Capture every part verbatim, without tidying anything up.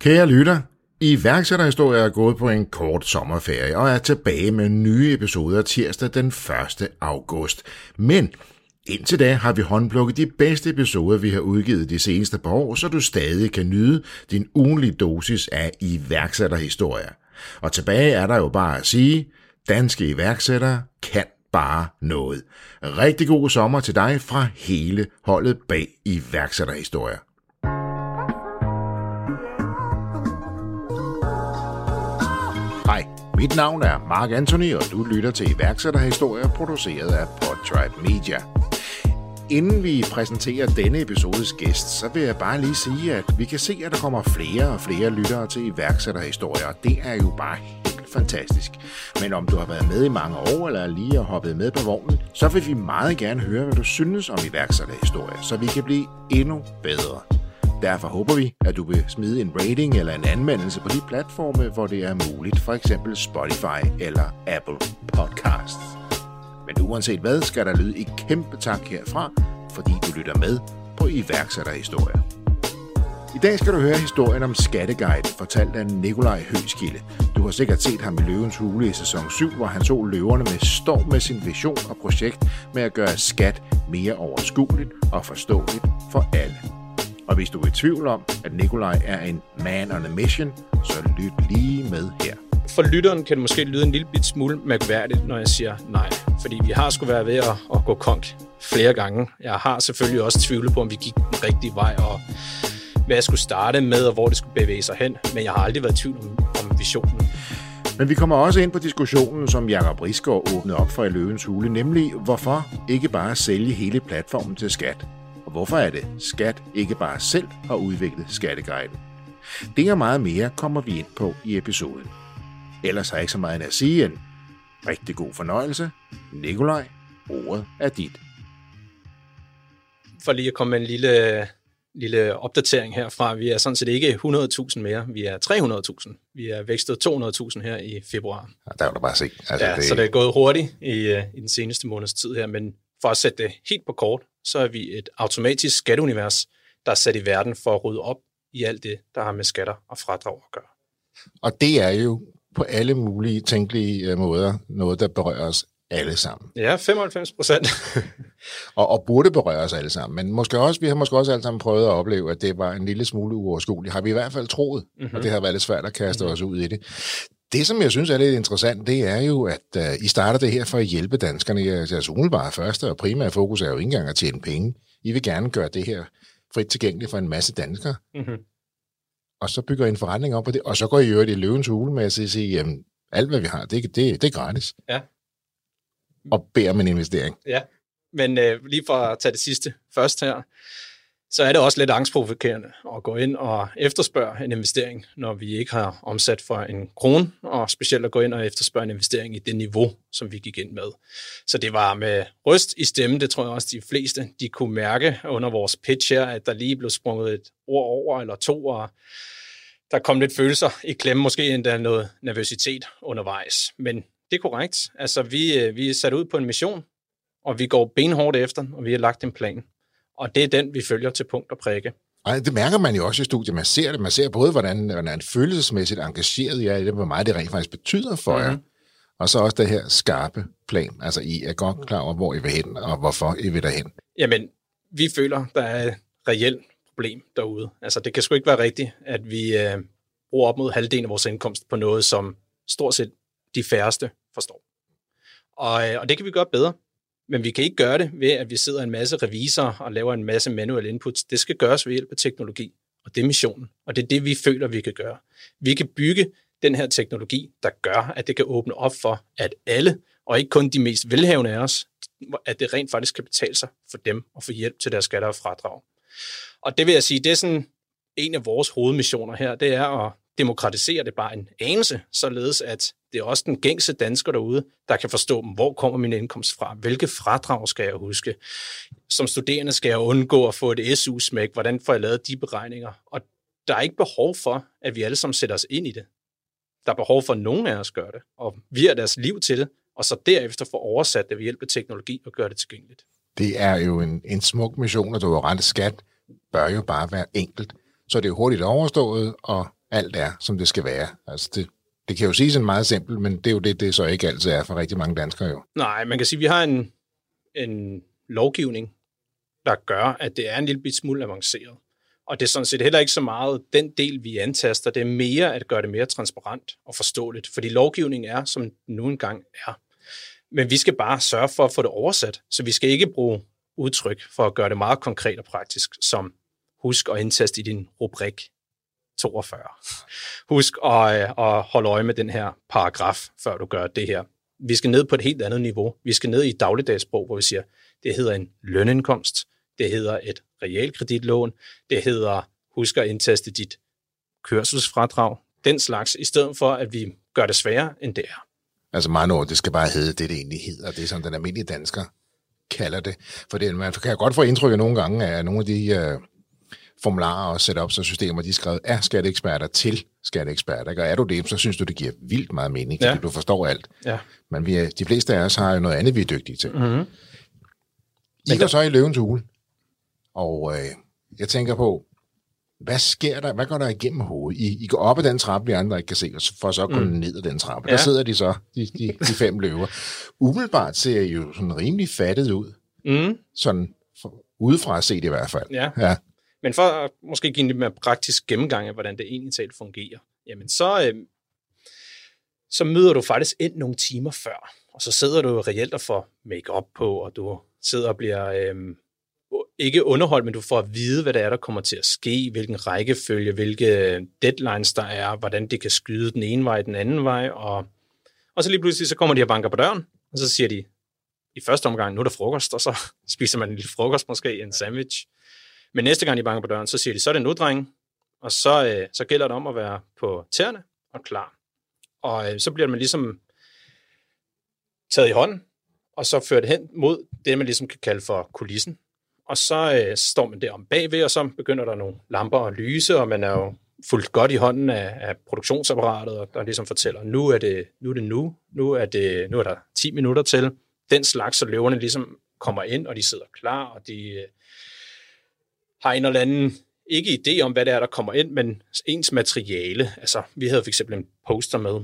Kære lytter, Iværksætterhistorier er gået på en kort sommerferie og er tilbage med nye episoder tirsdag den første august. Men indtil da har vi håndplukket de bedste episoder, vi har udgivet de seneste par år, så du stadig kan nyde din ugentlige dosis af iværksætterhistorier. Og tilbage er der jo bare at sige, danske iværksættere kan bare noget. Rigtig god sommer til dig fra hele holdet bag iværksætterhistorier. Hej, mit navn er Mark Anthony, og du lytter til iværksætterhistorier produceret af Podtribe Media. Inden vi præsenterer denne episodes gæst, så vil jeg bare lige sige, at vi kan se, at der kommer flere og flere lyttere til iværksætterhistorier, og det er jo bare helt fantastisk. Men om du har været med i mange år, eller lige har hoppet med på vognen, så vil vi meget gerne høre, hvad du synes om iværksætterhistorier, så vi kan blive endnu bedre. Derfor håber vi, at du vil smide en rating eller en anmeldelse på de platforme, hvor det er muligt, for eksempel Spotify eller Apple Podcasts. Men uanset hvad, skal der lyde et kæmpe tak herfra, fordi du lytter med på iværksætterhistorier. I dag skal du høre historien om Skatteguiden, fortalt af Nikolai Høgskilde. Du har sikkert set ham i Løvens Hule i sæson syv, hvor han tog løverne med storm med sin vision og projekt med at gøre skat mere overskueligt og forståeligt for alle. Og hvis du er i tvivl om, at Nikolaj er en man on a mission, så lyt lige med her. For lytteren kan det måske lyde en lille bit smule mærkværdigt, når jeg siger nej. Fordi vi har sgu været ved at, at gå konk flere gange. Jeg har selvfølgelig også tvivlet på, om vi gik den rigtige vej, og hvad jeg skulle starte med, og hvor det skulle bevæge sig hen. Men jeg har aldrig været i tvivl om, om visionen. Men vi kommer også ind på diskussionen, som Jacob Riesgaard åbnede op for i Løvens Hule, nemlig hvorfor ikke bare sælge hele platformen til skat? Og hvorfor er det, skat ikke bare selv har udviklet Skatteguiden? Det og meget mere kommer vi ind på i episoden. Ellers har jeg ikke så meget end at sige en rigtig god fornøjelse. Nikolaj, ordet er dit. For lige at komme med en lille, lille opdatering herfra. Vi er sådan set ikke hundrede tusind mere, vi er tre hundrede tusind. Vi er vækstet to hundrede tusind her i februar. Ja, der var der bare se. Altså, ja, det... Så det er gået hurtigt i, i den seneste måneds tid her, men for at sætte det helt på kort, så er vi et automatisk skatteunivers, der er sat i verden for at rydde op i alt det, der har med skatter og fradrag at gøre. Og det er jo på alle mulige tænkelige måder noget, der berører os alle sammen. Ja, femoghalvfems procent. og, og burde berøre os alle sammen. Men måske også, vi har måske også alle sammen prøvet at opleve, at det var en lille smule uoverskueligt. Har vi i hvert fald troet, mm-hmm. og det har været lidt svært at kaste mm-hmm. os ud i det. Det, som jeg synes er lidt interessant, det er jo, at uh, I starter det her for at hjælpe danskerne. Jeres umiddelbare første og primære fokus er jo ikke engang at tjene penge. I vil gerne gøre det her frit tilgængeligt for en masse danskere. Mm-hmm. Og så bygger I en forretning op på det, og så går I jo i Løvens Hule med at sige, jamen, alt hvad vi har, det, det, det er gratis. Ja. Og beder om en investering. Ja, men øh, lige for at tage det sidste først her, så er det også lidt angstprovokerende at gå ind og efterspørge en investering, når vi ikke har omsat for en krone, og specielt at gå ind og efterspørge en investering i det niveau, som vi gik ind med. Så det var med ryst i stemmen, det tror jeg også de fleste, de kunne mærke under vores pitch her, at der lige blev sprunget et ord over eller to, og der kom lidt følelser i klemme, måske endda noget nervøsitet undervejs. Men det er korrekt. Altså, vi, vi er sat ud på en mission, og vi går benhårdt efter, og vi har lagt en plan. Og det er den, vi følger til punkt og prikke. Og det mærker man jo også i studiet. Man ser det. Man ser både, hvordan, hvordan følelsesmæssigt engageret jeg er i det, hvor meget det rent faktisk betyder for mm-hmm. jer. Og så også det her skarpe plan. Altså, I er godt klar over, hvor I vil hen, og hvorfor I vil derhen. Jamen, vi føler, der er et reelt problem derude. Altså, det kan sgu ikke være rigtigt, at vi øh, bruger op mod halvdelen af vores indkomst på noget, som stort set de færreste forstår. Og, øh, og det kan vi gøre bedre. Men vi kan ikke gøre det ved, at vi sidder en masse revisorer og laver en masse manuel inputs. Det skal gøres ved hjælp af teknologi, og det er missionen. Og det er det, vi føler, vi kan gøre. Vi kan bygge den her teknologi, der gør, at det kan åbne op for, at alle, og ikke kun de mest velhavende af os, at det rent faktisk kan betale sig for dem og få hjælp til deres skatter og fradrag. Og det vil jeg sige, det er sådan en af vores hovedmissioner her, det er at demokratisere det bare en anelse, således at det er også den gængse dansker derude, der kan forstå, hvor kommer min indkomst fra, hvilke fradrag skal jeg huske, som studerende skal jeg undgå at få et S U-smæk, hvordan får jeg lavet de beregninger, og der er ikke behov for, at vi alle sammen sætter os ind i det. Der er behov for, at nogen af os gør det, og virer deres liv til det, og så derefter får oversat det ved hjælp af teknologi og gør det tilgængeligt. Det er jo en, en smuk mission, og du har ret, skat bør jo bare være enkelt, så det er hurtigt overstået, og alt er, som det skal være. Altså det, det kan jo sige sådan meget simpelt, men det er jo det, det så ikke altid er for rigtig mange danskere jo. Nej, man kan sige, at vi har en, en lovgivning, der gør, at det er en lille bit smule avanceret. Og det er sådan set heller ikke så meget den del, vi antaster. Det er mere at gøre det mere transparent og forståeligt, fordi lovgivningen er, som nu engang er. Men vi skal bare sørge for at få det oversat, så vi skal ikke bruge udtryk for at gøre det meget konkret og praktisk, som husk at indtaste i din rubrik toogfyrre. Husk at, at holde øje med den her paragraf, før du gør det her. Vi skal ned på et helt andet niveau. Vi skal ned i dagligdagssprog, hvor vi siger, det hedder en lønindkomst, det hedder et realkreditlån, det hedder husk at indtaste dit kørselsfradrag, den slags, i stedet for at vi gør det sværere, end det er. Altså mange ord, det skal bare hedde det, det egentlig hedder. Det er sådan, den almindelige dansker kalder det. For det, man kan godt få indtryk af nogle gange, at nogle af de øh, formularer og setups og systemer, de er skrevet af skatteeksperter til skatteeksperter. Ikke? Og er du det, så synes du, det giver vildt meget mening, fordi ja. Du forstår alt. Ja. Men vi er, de fleste af os har jo noget andet, vi er dygtige til. Mm-hmm. I går så i Løvens Hule, og øh, jeg tænker på, hvad sker der? Hvad går der igennem hovedet? I, I går op ad den trappe, de andre ikke kan se, for så at gå mm. ned ad den trappe. Ja. Der sidder de så, de, de, de fem løver. Umiddelbart ser I jo sådan rimelig fattet ud. Mm. Sådan udefra set i hvert fald. Ja. Ja. Men for at måske give en lidt mere praktisk gennemgang af, hvordan det egentlig talt fungerer, jamen så, øh, så møder du faktisk ind nogle timer før. Og så sidder du reelt og får make-up på, og du sidder og bliver... Øh, ikke underholdt, men du får at vide, hvad der er, der kommer til at ske, hvilken rækkefølge, hvilke deadlines der er, hvordan det kan skyde den ene vej, den anden vej, og, og så lige pludselig, så kommer de og banker på døren, og så siger de, i første omgang, nu er der frokost, og så spiser man en lille frokost måske, en sandwich. Men næste gang de banker på døren, så siger de, så er det nu, drenge, og så, så gælder det om at være på tæerne og klar. Og så bliver man ligesom taget i hånden, og så ført hen mod det, man ligesom kan kalde for kulissen. Og så øh, står man derom bagved, og så begynder der nogle lamper og lyse, og man er jo fuldt godt i hånden af, af produktionsapparatet, og der ligesom fortæller, nu er det nu, er det nu, nu er, det, nu er der ti minutter til. Den slags, så løverne ligesom kommer ind, og de sidder klar, og de øh, har en eller anden, ikke idé om, hvad det er, der kommer ind, men ens materiale. Altså, vi havde for eksempel en poster med,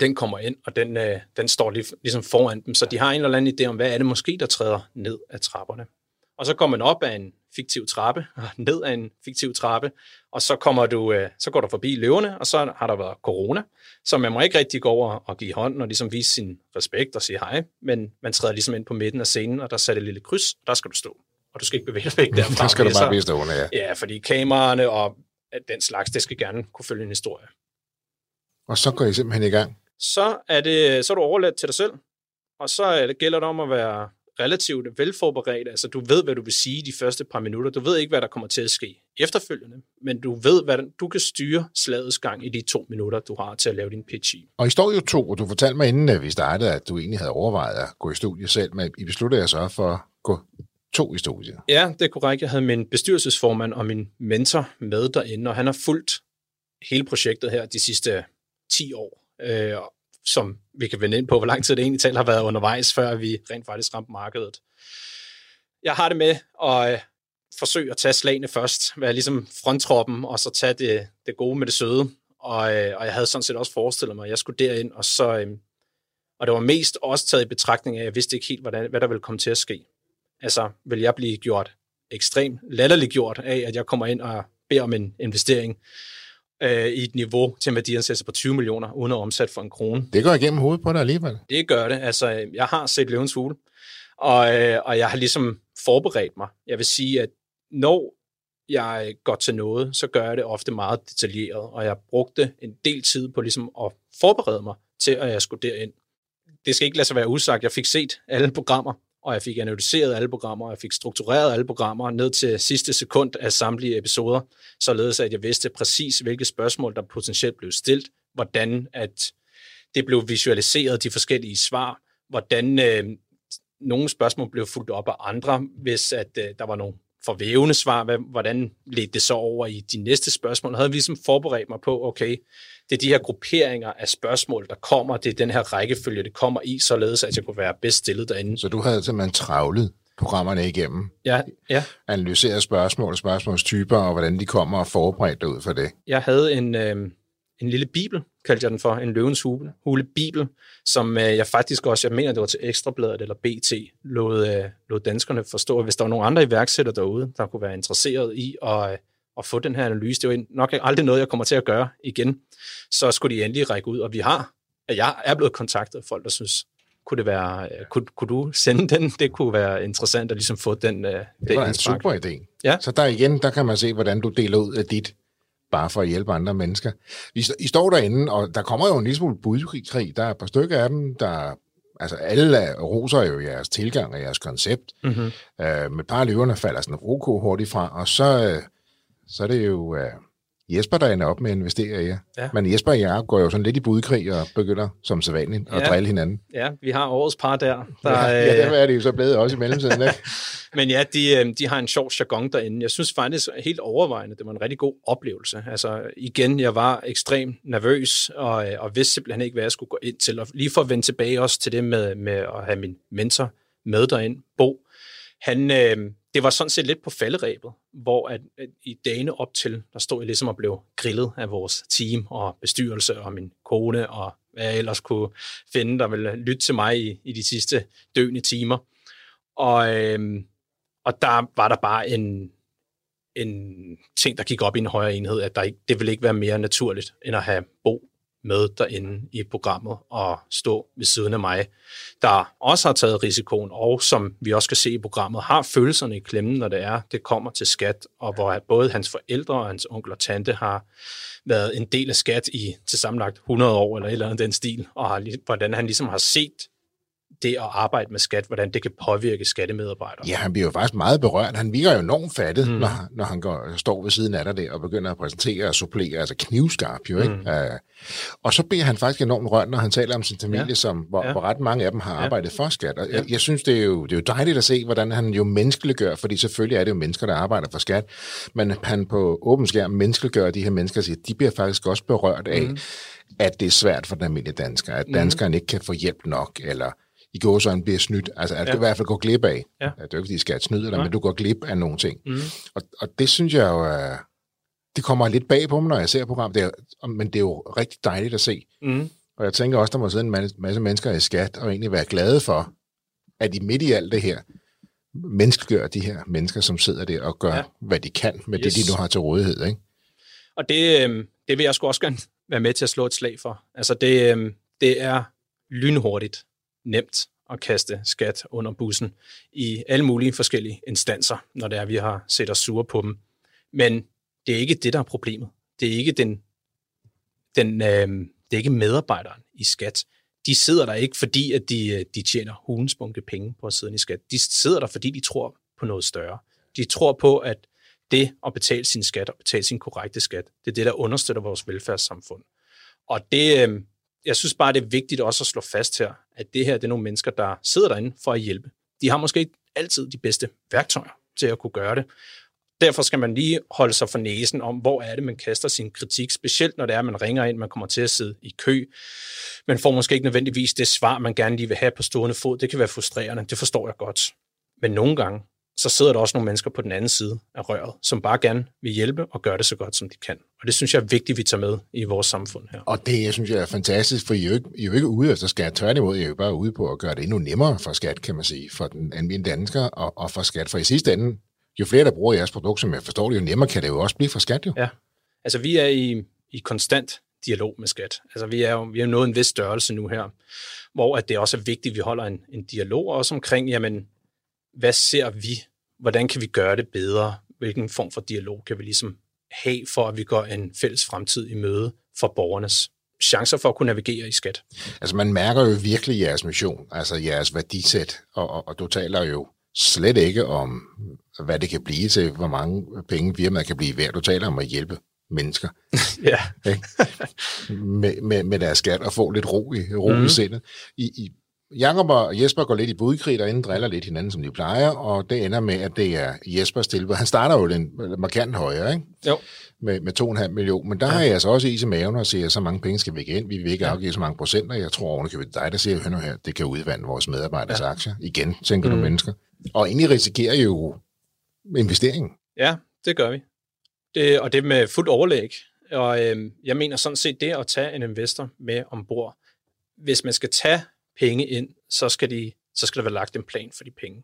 den kommer ind, og den, øh, den står ligesom foran dem, så de har en eller anden idé om, hvad er det måske, der træder ned af trapperne. Og så kommer man op af en fiktiv trappe, og ned af en fiktiv trappe, og så, kommer du, så går du forbi løverne, og så har der været corona, så man må ikke rigtig gå over og give hånden og ligesom vise sin respekt og sige hej, men man træder ligesom ind på midten af scenen, og der sætter et lille kryds, og der skal du stå, og du skal ikke bevæge dig væk derfra. Der skal du bare blive stående, ja. Ja, fordi kameraerne og den slags, det skal gerne kunne følge en historie. Og så går I simpelthen i gang? Så er, det, så er du overladt til dig selv, og så gælder det om at være... relativt velforberedt, altså du ved, hvad du vil sige de første par minutter, du ved ikke, hvad der kommer til at ske efterfølgende, men du ved, hvad du kan styre slagets gang i de to minutter, du har til at lave din pitch i. Og I står jo to, og du fortalte mig inden, at vi startede, at du egentlig havde overvejet at gå i studiet selv, men I besluttede jer så for at gå to i studiet. Ja, det er korrekt. Jeg havde min bestyrelsesformand og min mentor med derinde, og han har fulgt hele projektet her de sidste ti år, øh, som vi kan vende ind på, hvor lang tid det egentlig talt har været undervejs, før vi rent faktisk ramte markedet. Jeg har det med at øh, forsøge at tage slagene først, være ligesom fronttroppen, og så tage det, det gode med det søde. Og, øh, og jeg havde sådan set også forestillet mig, at jeg skulle derind, og, så, øh, og det var mest også taget i betragtning af, at jeg vidste ikke helt, hvordan, hvad der ville komme til at ske. Altså, vil jeg blive gjort ekstremt latterliggjort af, at jeg kommer ind og beder om en investering, i et niveau til en værdiansættelse på tyve millioner, uden at omsætte for en krone. Det går igennem hovedet på dig alligevel. Det gør det. Altså, jeg har set Løvens Hule, og, og jeg har ligesom forberedt mig. Jeg vil sige, at når jeg går til noget, så gør jeg det ofte meget detaljeret, og jeg brugte en del tid på ligesom at forberede mig til, at jeg skulle derind. Det skal ikke lade sig være usagt. Jeg fik set alle programmer, og jeg fik analyseret alle programmer, og jeg fik struktureret alle programmer ned til sidste sekund af samtlige episoder, således at jeg vidste præcis, hvilke spørgsmål, der potentielt blev stillet, hvordan at det blev visualiseret, de forskellige svar, hvordan øh, nogle spørgsmål blev fulgt op af andre, hvis at, øh, der var nogle forvævende svar, hvordan ledte det så over i de næste spørgsmål. Jeg havde ligesom forberedt mig på, okay, det er de her grupperinger af spørgsmål, der kommer, det er den her rækkefølge, det kommer i, således at jeg kunne være bedst stillet derinde. Så du havde simpelthen travlet programmerne igennem. Ja, ja. Analysere spørgsmål, spørgsmålstyper, og hvordan de kommer og forberedt dig ud for det. Jeg havde en, øh, en lille bibel, kaldte jeg den for, en Løvens Hule, hule bibel, som øh, jeg faktisk også, jeg mener, det var til Ekstrabladet eller B T, lod, øh, lod danskerne forstå, at hvis der var nogle andre iværksættere derude, der kunne være interesseret i at, øh, at få den her analyse, det er jo nok aldrig noget, jeg kommer til at gøre igen, så skulle de endelig række ud, og vi har, at jeg er blevet kontaktet af folk, der synes, Kunne, det være, kunne, kunne du sende den? Det kunne være interessant at ligesom få den. Det den var en super idé. Ja. Så der igen, der kan man se, hvordan du deler ud af dit, bare for at hjælpe andre mennesker. I står derinde, og der kommer jo en lille smule budkrig. Der er et par stykker af dem, der... Altså alle roser jo jeres tilgang og jeres koncept. Mm-hmm. Øh, med et par løverne falder sådan roko hurtigt fra, og så, så er det jo... Øh, Jesper, der ender op med at investere i jer. Ja. Men Jesper og jeg går jo sådan lidt i budkrig og begynder som sædvanligt at ja. drille hinanden. Ja, vi har årets par der. der ja, ja, derfor er det jo så blevet også i mellemtiden. Ikke? Men ja, de, de har en sjov jargon derinde. Jeg synes faktisk helt overvejende, det var en rigtig god oplevelse. Altså igen, jeg var ekstremt nervøs og, og vidste simpelthen ikke, hvad jeg skulle gå ind til. Og lige for at vende tilbage også til det med, med at have min mentor med derind, Bo. Han... Øh, Det var sådan set lidt på falderæbet, hvor at i dagene op til, der stod jeg ligesom og blev grillet af vores team og bestyrelse og min kone og hvad jeg ellers kunne finde, der ville lytte til mig i, i de sidste døende timer. Og, øhm, og der var der bare en, en ting, der gik op i en højere enhed, at der ikke, det ville ikke være mere naturligt, end at have Bo med derinde i programmet og stå ved siden af mig, der også har taget risikoen, og som vi også kan se i programmet, har følelserne i klemmen, når det er, det kommer til skat, og hvor både hans forældre og hans onkel og tante har været en del af skat i tilsammenlagt hundrede år, eller et eller andet den stil, og har, hvordan han ligesom har set det at arbejde med skat, hvordan det kan påvirke skattemedarbejdere. Ja, han bliver jo faktisk meget berørt. Han virker jo enormt fattet, mm. når, når han går, står ved siden af dig der og begynder at præsentere og supplere, altså knivskarp jo, ikke? Mm. Uh, og så bliver han faktisk enormt rørt, når han taler om sin familie, ja. som, hvor, ja. hvor ret mange af dem har arbejdet ja. for skat. Og ja. jeg, jeg synes, det er, jo, det er jo dejligt at se, hvordan han jo menneskeliggør, fordi selvfølgelig er det jo mennesker, der arbejder for skat, men han på åben skærm menneskeliggør de her mennesker og siger, de bliver faktisk også berørt af, mm. at det er svært for den almindelige dansker, at danskeren mm. ikke kan få hjælp nok, eller i går så han bliver snydt. Altså, at ja. du i hvert fald går glip af. Ja. Det er jo ikke, de skal snyde dig, ja. men du går glip af nogle ting. Mm. Og, og det synes jeg jo, det kommer lidt bag på mig, når jeg ser programmet. Det er, men det er jo rigtig dejligt at se. Mm. Og jeg tænker også, der må sidde en masse mennesker i skat, og egentlig være glade for, at i midt i alt det her, menneskegør de her mennesker, som sidder der og gør, ja. hvad de kan med yes. det, de nu har til rådighed. Ikke? Og det, det vil jeg sgu også gerne være med til at slå et slag for. Altså, det, det er lynhurtigt nemt at kaste skat under bussen i alle mulige forskellige instanser, når det er, vi har set os sure på dem. Men det er ikke det, der er problemet. Det er ikke, den, den, øh, det er ikke medarbejderen i skat. De sidder der ikke, fordi at de, de tjener hulens bunke penge på at sidde i skat. De sidder der, fordi de tror på noget større. De tror på, at det at betale sin skat og betale sin korrekte skat, det er det, der understøtter vores velfærdssamfund. Og det... Øh, Jeg synes bare, det er vigtigt også at slå fast her, at det her det er nogle mennesker, der sidder derinde for at hjælpe. De har måske ikke altid de bedste værktøjer til at kunne gøre det. Derfor skal man lige holde sig for næsen om, hvor er det, man kaster sin kritik. Specielt når det er, man ringer ind, man kommer til at sidde i kø. Man får måske ikke nødvendigvis det svar, man gerne lige vil have på stående fod. Det kan være frustrerende, det forstår jeg godt. Men nogle gange, så sidder der også nogle mennesker på den anden side af røret, som bare gerne vil hjælpe og gøre det så godt, som de kan. Og det synes jeg er vigtigt, vi tager med i vores samfund her. Og det, jeg synes jeg er fantastisk, for I er jo ikke, I er jo ikke ude efter skat. Tværtimod, I er jo bare ude på at gøre det endnu nemmere for skat, kan man sige, for den almindelige dansker og, og for skat. For i sidste ende, jo flere, der bruger jeres produkt, som jeg forstår det, jo nemmere kan det jo også blive for skat, jo. Ja, altså vi er i, i konstant dialog med skat. Altså vi er jo vi er nået en vis størrelse nu her, hvor at det også er vigtigt, at vi holder en, en dialog også omkring, jamen, hvad ser vi? Hvordan kan vi gøre det bedre? Hvilken form for dialog kan vi ligesom have, for at vi går en fælles fremtid i møde for borgernes chancer for at kunne navigere i skat? Altså man mærker jo virkelig jeres mission, altså jeres værdisæt, og, og, og du taler jo slet ikke om, hvad det kan blive til, hvor mange penge firmaet kan blive værd. Du taler om at hjælpe mennesker ja. med, med, med deres skat og få lidt ro i, ro mm. i sindet. I, i Jacob og Jesper går lidt i budkrig, derinde driller lidt hinanden, som de plejer, og det ender med, at det er Jesper Stilberg. Han starter jo den markant højere, ikke? Jo. Med, med to komma fem millioner, men der har ja. jeg altså også is i maven og siger, at så mange penge skal vi ikke ind, vi vil ikke ja. afgive så mange procenter. Jeg tror ovenikøbet dig, der siger, hør nu her, det kan udvande vores medarbejderes ja. aktier. Igen, tænker mm. du mennesker. Og egentlig risikerer jo investeringen. Ja, det gør vi. Det, og det med fuldt overlæg. Og øh, jeg mener sådan set, det at tage en investor med ombord. Hvis man skal tage penge ind, så skal, de, så skal der være lagt en plan for de penge.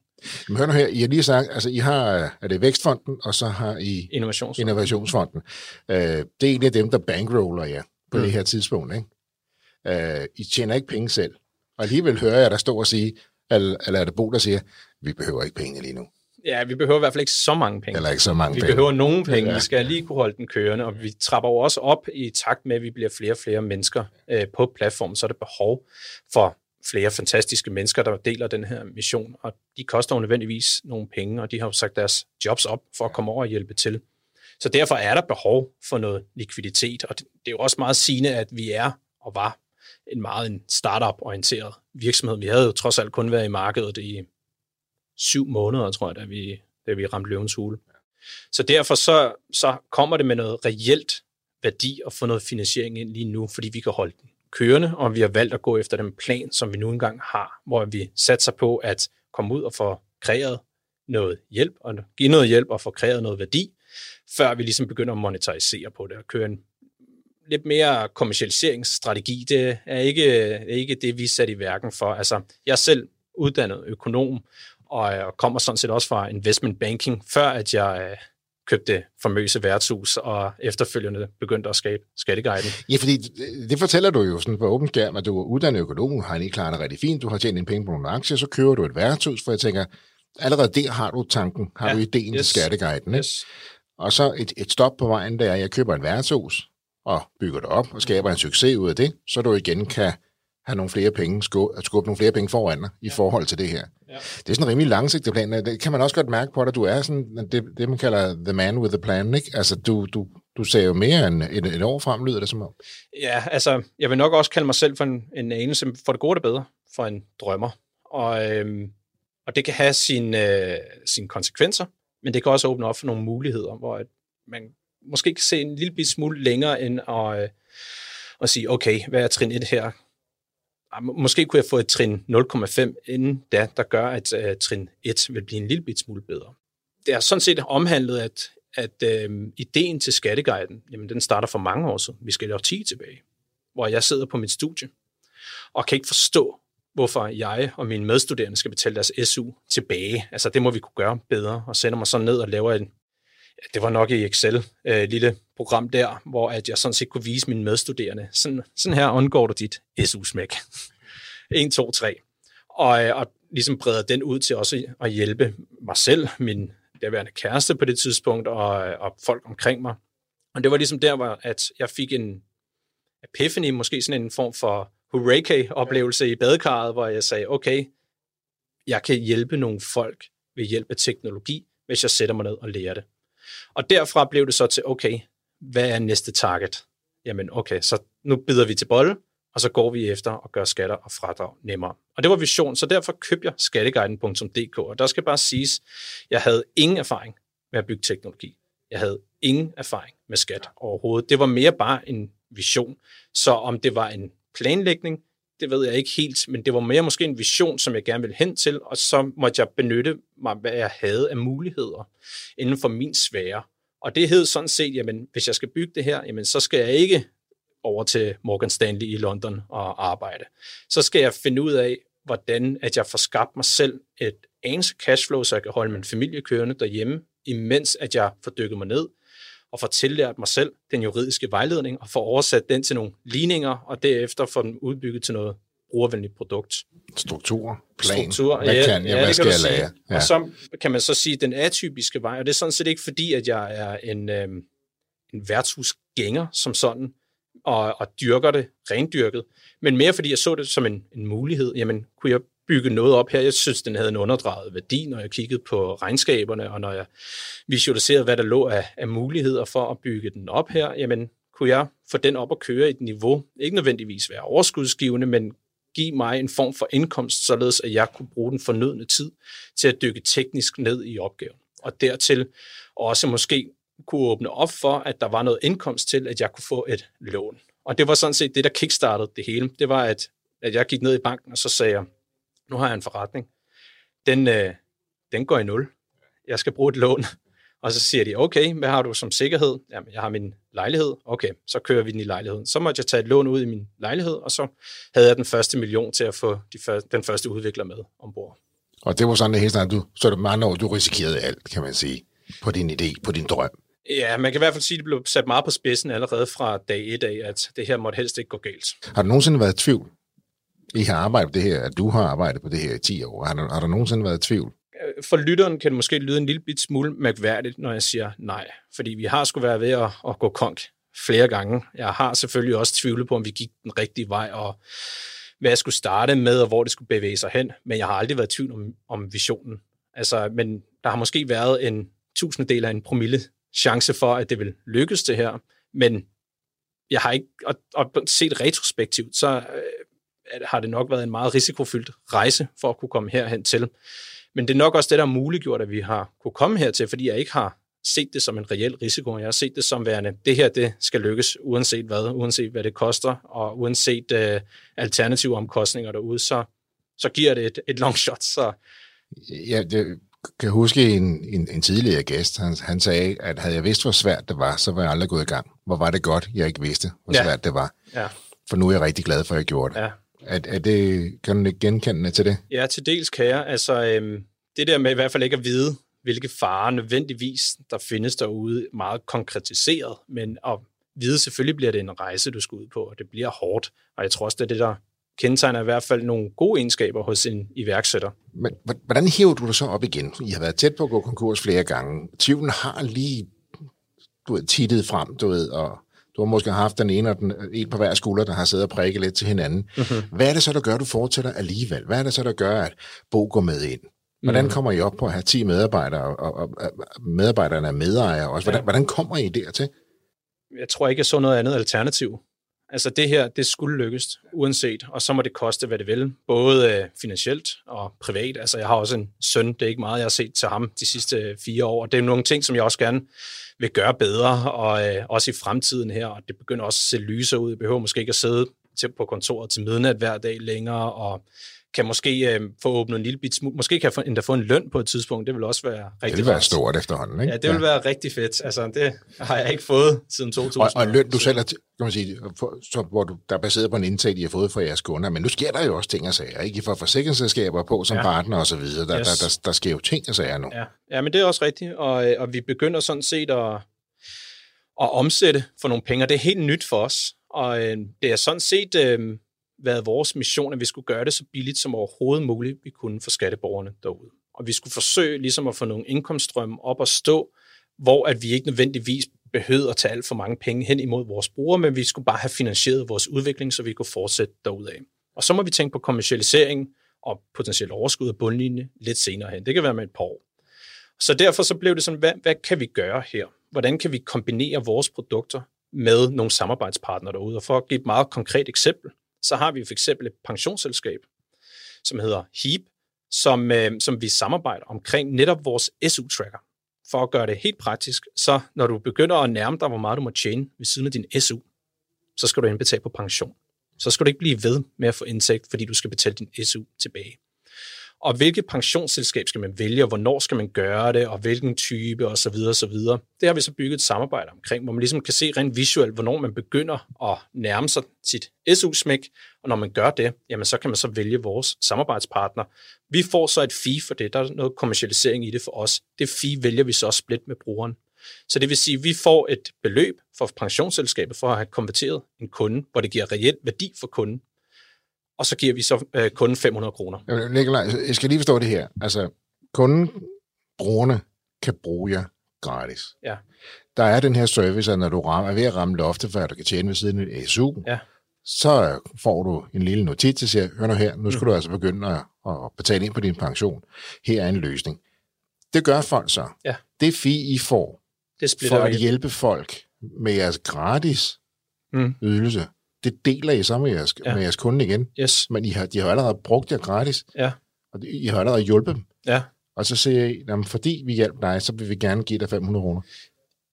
Men hør nu her, I har lige sagt, altså I har, er det Vækstfonden, og så har I Innovationsfonden. Innovationsfonden. Øh, det er egentlig dem, der bankroller jer på mm. det her tidspunkt, ikke? Øh, I tjener ikke penge selv. Og alligevel hører jeg, der står og sige, eller, eller er det Bo, der siger, vi behøver ikke penge lige nu. Ja, vi behøver i hvert fald ikke så mange penge. Eller ikke så mange vi penge. Vi behøver nogen penge. Ja. Vi skal lige kunne holde den kørende, og vi trapper jo også op i takt med, at vi bliver flere og flere mennesker øh, på platformen, så er der behov for flere fantastiske mennesker, der deler den her mission, og de koster jo nødvendigvis nogle penge, og de har jo sagt deres jobs op for at komme over og hjælpe til. Så derfor er der behov for noget likviditet, og det er jo også meget sigende, at vi er og var en meget en startup-orienteret virksomhed. Vi havde jo trods alt kun været i markedet i syv måneder, tror jeg, da vi, da vi ramte Løvens Hule. Så derfor så, så kommer det med noget reelt værdi at få noget finansiering ind lige nu, fordi vi kan holde den kørende, og vi har valgt at gå efter den plan, som vi nu engang har, hvor vi satser på at komme ud og få kreeret noget hjælp, og give noget hjælp og få kreeret noget værdi, før vi ligesom begynder at monetarisere på det og køre en lidt mere kommercialiseringsstrategi. Det er ikke, ikke det, vi er sat i værken for. Altså, jeg er selv uddannet økonom, og kommer sådan set også fra investment banking, før at jeg købte famøse værtshus, og efterfølgende begyndte at skabe Skatteguiden. Ja, fordi det, det fortæller du jo sådan på åben skærm, at du er uddannet økonom, har ikke klaret det rigtig fint, du har tjent en penge på nogle aktier, så køber du et værtshus, for jeg tænker, allerede der har du tanken, har ja, du ideen yes, til Skatteguiden. Yes. Og så et, et stop på vejen, der er, at jeg køber et værtshus, og bygger det op, og skaber en succes ud af det, så du igen kan have nogle flere penge, skubbe, skubbe nogle flere penge foran dig i forhold til det her. Ja. Det er sådan en rimelig langsigtet plan. Det kan man også godt mærke på dig. Du er sådan det, det man kalder the man with the plan, ikke? Altså, du, du, du ser jo mere end et, et år frem, lyder det som om. Ja, altså, jeg vil nok også kalde mig selv for en, en anelse, for det gode det bedre, for en drømmer. Og, øhm, og det kan have sine øh, sin konsekvenser, men det kan også åbne op for nogle muligheder, hvor man måske kan se en lille smule længere end at, øh, at sige, okay, hvad er trin et her? Måske kunne jeg få et trin nul komma fem inden da, der gør, at uh, trin et vil blive en lille bit smule bedre. Det er sådan set omhandlet, at, at uh, ideen til Skatteguiden, jamen, den starter for mange år siden. Vi skal lave ti tilbage, hvor jeg sidder på mit studie og kan ikke forstå, hvorfor jeg og mine medstuderende skal betale deres S U tilbage. Altså, det må vi kunne gøre bedre, og sender mig så ned og laver en, det var nok i Excel, øh, lille program der, hvor at jeg sådan set kunne vise mine medstuderende, sådan, sådan her undgår du dit S U-smæk. en, to, tre. Og, og ligesom breder den ud til også at hjælpe mig selv, min derværende kæreste på det tidspunkt, og, og folk omkring mig. Og det var ligesom der, hvor at jeg fik en epiphany, måske sådan en form for hurricane-oplevelse i badekarret, hvor jeg sagde, okay, jeg kan hjælpe nogle folk ved hjælp af teknologi, hvis jeg sætter mig ned og lærer det. Og derfra blev det så til, okay, hvad er næste target? Jamen okay, så nu bider vi til bolle, og så går vi efter og gør skatter og fradrag nemmere. Og det var vision, så derfor købte jeg skatteguiden punktum d k, og der skal bare siges, jeg havde ingen erfaring med at bygge teknologi. Jeg havde ingen erfaring med skat overhovedet. Det var mere bare en vision, så om det var en planlægning, det ved jeg ikke helt, men det var mere måske en vision, som jeg gerne ville hen til, og så måtte jeg benytte mig, hvad jeg havde af muligheder inden for min sfære. Og det hed sådan set, jamen, hvis jeg skal bygge det her, jamen, så skal jeg ikke over til Morgan Stanley i London og arbejde. Så skal jeg finde ud af, hvordan at jeg får skabt mig selv et anelse cashflow, så jeg kan holde min familie kørende derhjemme, imens at jeg får dykket mig ned og får tillært mig selv den juridiske vejledning, og får oversat den til nogle ligninger, og derefter får den udbygget til noget brugervenligt produkt. Strukturer, plan, Struktur, hvad ja, kan jeg, ja, hvad skal jeg lære? Ja. Og så kan man så sige, den atypiske vej, og det er sådan set ikke fordi, at jeg er en, øh, en værtshusgænger som sådan, og, og dyrker det, rendyrket, men mere fordi jeg så det som en, en mulighed. Jamen, kunne jeg bygge noget op her? Jeg synes, den havde en underdrejet værdi, når jeg kiggede på regnskaberne, og når jeg visualiserede, hvad der lå af, af muligheder for at bygge den op her, jamen, kunne jeg få den op at køre i et niveau, ikke nødvendigvis være overskudsgivende, men give mig en form for indkomst, således at jeg kunne bruge den fornødne tid til at dykke teknisk ned i opgaven. Og dertil også måske kunne åbne op for, at der var noget indkomst til, at jeg kunne få et lån. Og det var sådan set det, der kickstartede det hele. Det var, at, at jeg gik ned i banken, og så sagde jeg, nu har jeg en forretning. Den, øh, den går i nul. Jeg skal bruge et lån. Og så siger de, okay, hvad har du som sikkerhed? Jamen, jeg har min lejlighed. Okay, så kører vi den i lejligheden. Så måtte jeg tage et lån ud i min lejlighed, og så havde jeg den første million til at få de første, den første udvikler med ombord. Og det var sådan, at hele tiden, du, så med andre ord, du risikerede alt, kan man sige, på din idé, på din drøm. Ja, man kan i hvert fald sige, at det blev sat meget på spidsen allerede fra dag et af, at det her måtte helst ikke gå galt. Har du nogensinde været i tvivl? I har arbejdet på det her, at du har arbejdet på det her i ti år. Har der, har der nogensinde været i tvivl? For lytteren kan det måske lyde en lille bit smule mærkværdigt, når jeg siger nej. Fordi vi har sgu været ved at, at gå konk flere gange. Jeg har selvfølgelig også tvivlet på, om vi gik den rigtige vej, og hvad jeg skulle starte med, og hvor det skulle bevæge sig hen. Men jeg har aldrig været i tvivl om, om visionen. Altså, men der har måske været en tusindedel af en promille chance for, at det vil lykkes det her. Men jeg har ikke, og, og set retrospektivt, så øh, har det nok været en meget risikofyldt rejse for at kunne komme herhen til. Men det er nok også det, der har muliggjort, at vi har kunne komme hertil, fordi jeg ikke har set det som en reel risiko. Jeg har set det som værende, det her det skal lykkes, uanset hvad, uanset hvad det koster, og uanset øh, alternative omkostninger derude, så, så giver det et, et long shot. Så. Ja, det, kan jeg huske en, en, en tidligere gæst, han, han sagde, at havde jeg vidst, hvor svært det var, så var jeg aldrig gået i gang. Hvor var det godt, jeg ikke vidste, hvor ja. svært det var. Ja. For nu er jeg rigtig glad for, at jeg gjorde det. Ja. Er, er det, kan du genkende til det? Ja, til dels kan jeg. Altså, øhm, det der med i hvert fald ikke at vide, hvilke farer nødvendigvis, der findes derude, meget konkretiseret, men at vide, selvfølgelig bliver det en rejse, du skal ud på, og det bliver hårdt. Og jeg tror også, det er det, der kendetegner i hvert fald nogle gode egenskaber hos en iværksætter. Men hvordan hæver du dig så op igen? I har været tæt på at gå konkurs flere gange. Tvivlen har lige du ved, tittet frem, du ved, og du har måske haft den ene og den en på hver skulder, der har siddet og prikket lidt til hinanden. Mm-hmm. Hvad er det så, der gør, du fortsætter alligevel? Hvad er det så, der gør, at Bo går med ind? Hvordan kommer I op på at have ti medarbejdere, og, og, og medarbejderne er medejere også? Hvordan, ja. hvordan kommer I dertil? Jeg tror ikke, jeg så noget andet alternativ. Altså det her, det skulle lykkes, uanset, og så må det koste, hvad det vil. Både øh, finansielt og privat. Altså jeg har også en søn, det er ikke meget, jeg har set til ham de sidste fire år. Og det er nogle ting, som jeg også gerne vil gøre bedre, og øh, også i fremtiden her. Og det begynder også at se lysere ud. Jeg behøver måske ikke at sidde til, på kontoret til midnat hver dag længere, og kan måske øh, få åbnet en lille bit smule. Måske kan jeg endda få en løn på et tidspunkt. Det vil også være rigtig fedt. Det vil være stort efterhånden, ikke? Ja, det vil ja. være rigtig fedt. Altså, det har jeg ikke fået siden to tusind. Og, og en løn, du selv har, kan man sige, så, hvor du, der er baseret på en indtægt, I har fået fra jeres kunder. Men nu sker der jo også ting og sager, ikke? I får forsikringsselskaber på som ja. partner og så videre. Der, yes. der, der, der sker jo ting og sager nu. Ja, ja men det er også rigtigt. Og, og vi begynder sådan set at, at omsætte for nogle penge. Det er helt nyt for os. Og øh, det er sådan set... Øh, været vores mission, at vi skulle gøre det så billigt som overhovedet muligt, vi kunne for skatteborgerne derude. Og vi skulle forsøge ligesom at få nogle indkomststrømme op at stå, hvor at vi ikke nødvendigvis behøvede at tage alt for mange penge hen imod vores brugere, men vi skulle bare have finansieret vores udvikling, så vi kunne fortsætte derudaf. Og så må vi tænke på kommercialisering og potentielt overskud af bundlinje lidt senere hen. Det kan være med et par år. Så derfor så blev det sådan, hvad, hvad kan vi gøre her? Hvordan kan vi kombinere vores produkter med nogle samarbejdspartnere derude? Og for at give et meget konkret eksempel, så har vi for eksempel et pensionsselskab, som hedder Heap, som, øh, som vi samarbejder omkring netop vores S U-tracker. For at gøre det helt praktisk, så når du begynder at nærme dig, hvor meget du må tjene ved siden af din S U, så skal du indbetale på pension. Så skal du ikke blive ved med at få indtægt, fordi du skal betale din S U tilbage. Og hvilket pensionsselskab skal man vælge, og hvornår skal man gøre det, og hvilken type, osv. osv. Det har vi så bygget et samarbejde omkring, hvor man ligesom kan se rent visuelt, hvornår man begynder at nærme sig sit S U-smæk, og når man gør det, jamen så kan man så vælge vores samarbejdspartner. Vi får så et fee for det, der er noget kommercialisering i det for os. Det fee vælger vi så også split med brugeren. Så det vil sige, at vi får et beløb fra pensionsselskabet for at have konverteret en kunde, hvor det giver reelt værdi for kunden. Og så giver vi så øh, kunden fem hundrede kroner. Nikolaj, jeg skal lige forstå det her. Altså, kunden, brugerne, kan bruge jer gratis. Ja. Der er den her service, at når du rammer, er ved at ramme loftet, for at du kan tjene ved siden af en S U, ja. så får du en lille notit til at sige, hør nu her, nu skal mm. du altså begynde at, at betale ind på din pension. Her er en løsning. Det gør folk så. Ja. Det fee, I får, det for at hjælpe folk med jeres gratis mm. ydelse, det deler I så med jeres, ja. med jeres kunde igen. Yes. Men I har, de har allerede brugt jer gratis, ja. og I har allerede hjulpet dem. Ja. Og så siger I, jamen, fordi vi hjalp dig, så vil vi gerne give dig fem hundrede kroner.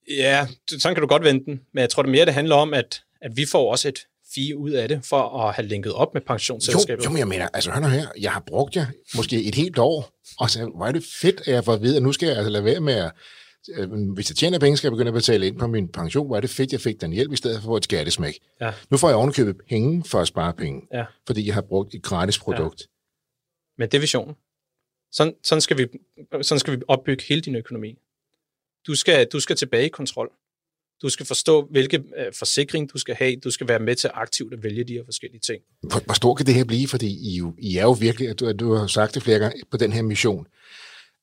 Ja, sådan kan du godt vente den. Men jeg tror, det mere det handler om, at, at vi får også et fee ud af det, for at have linket op med pensionsselskabet. Jo, jo, men jeg mener, altså hør nu her, jeg har brugt jer måske et helt år, og så var det fedt, at jeg får at vide, at nu skal jeg altså lade være med at, hvis jeg tjener penge, skal jeg begynde at betale ind på min pension. Var det fedt, jeg fik den hjælp i stedet for et skattesmæk. Ja. Nu får jeg ovenikøbet penge for at spare penge, ja. fordi jeg har brugt et gratis produkt. Ja. Men det er visionen. Sådan, sådan, skal vi, sådan skal vi opbygge hele din økonomi. Du skal, du skal tilbage i kontrol. Du skal forstå, hvilke øh, forsikring du skal have. Du skal være med til aktivt at vælge de her forskellige ting. Hvor, hvor stor kan det her blive? Fordi I, jo, I er jo virkelig, at du, at du har sagt det flere gange, på den her mission,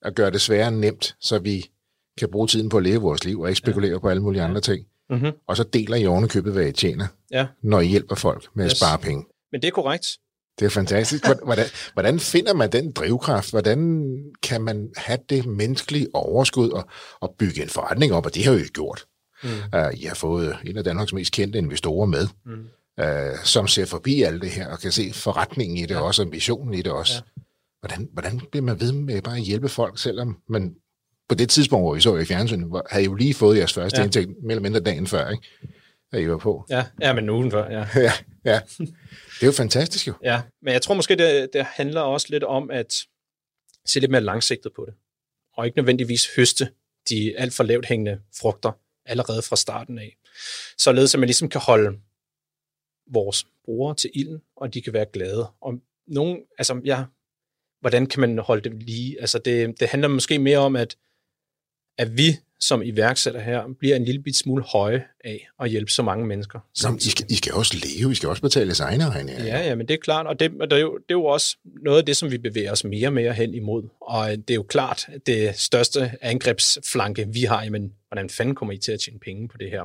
at gøre det sværere nemt, så vi kan bruge tiden på at leve vores liv, og ikke spekulere ja. på alle mulige andre ting. Mm-hmm. Og så deler I ovenikøbet, hvad I tjener, ja. når I hjælper folk med yes. at spare penge. Men det er korrekt. Det er fantastisk. Hvordan, hvordan finder man den drivkraft? Hvordan kan man have det menneskelige overskud og, og bygge en forretning op? Og det har I jo gjort. Mm. Uh, I har fået en af Danmarks mest kendte investorer med, mm. uh, som ser forbi alt det her og kan se forretningen i det ja. også, og ambitionen i det også. Ja. Hvordan, hvordan bliver man ved med bare at hjælpe folk, selvom man på det tidspunkt, hvor vi så i fjernsynet, havde I jo lige fået jeres første ja. indtægt, mere eller mindre dagen før, ikke? At I var på. Ja, ja men ugen før, ja. ja. Ja, det er jo fantastisk jo. Ja, men jeg tror måske, det, det handler også lidt om at se lidt mere langsigtet på det, og ikke nødvendigvis høste de alt for lavt hængende frugter allerede fra starten af. Således at man ligesom kan holde vores brugere til ilden, og de kan være glade. Og nogen, altså ja, hvordan kan man holde dem lige? Altså det, det handler måske mere om, at, at vi som iværksætter her, bliver en lille bit smule høje af at hjælpe så mange mennesker. Nå, I, skal, I skal også leve, I skal også betale jeres egne regninger. Ja, ja, men det er klart, og, det, og det, er jo, det er jo også noget af det, som vi bevæger os mere og mere hen imod, og det er jo klart, det største angrebsflanke, vi har, jamen, hvordan fanden kommer I til at tjene penge på det her?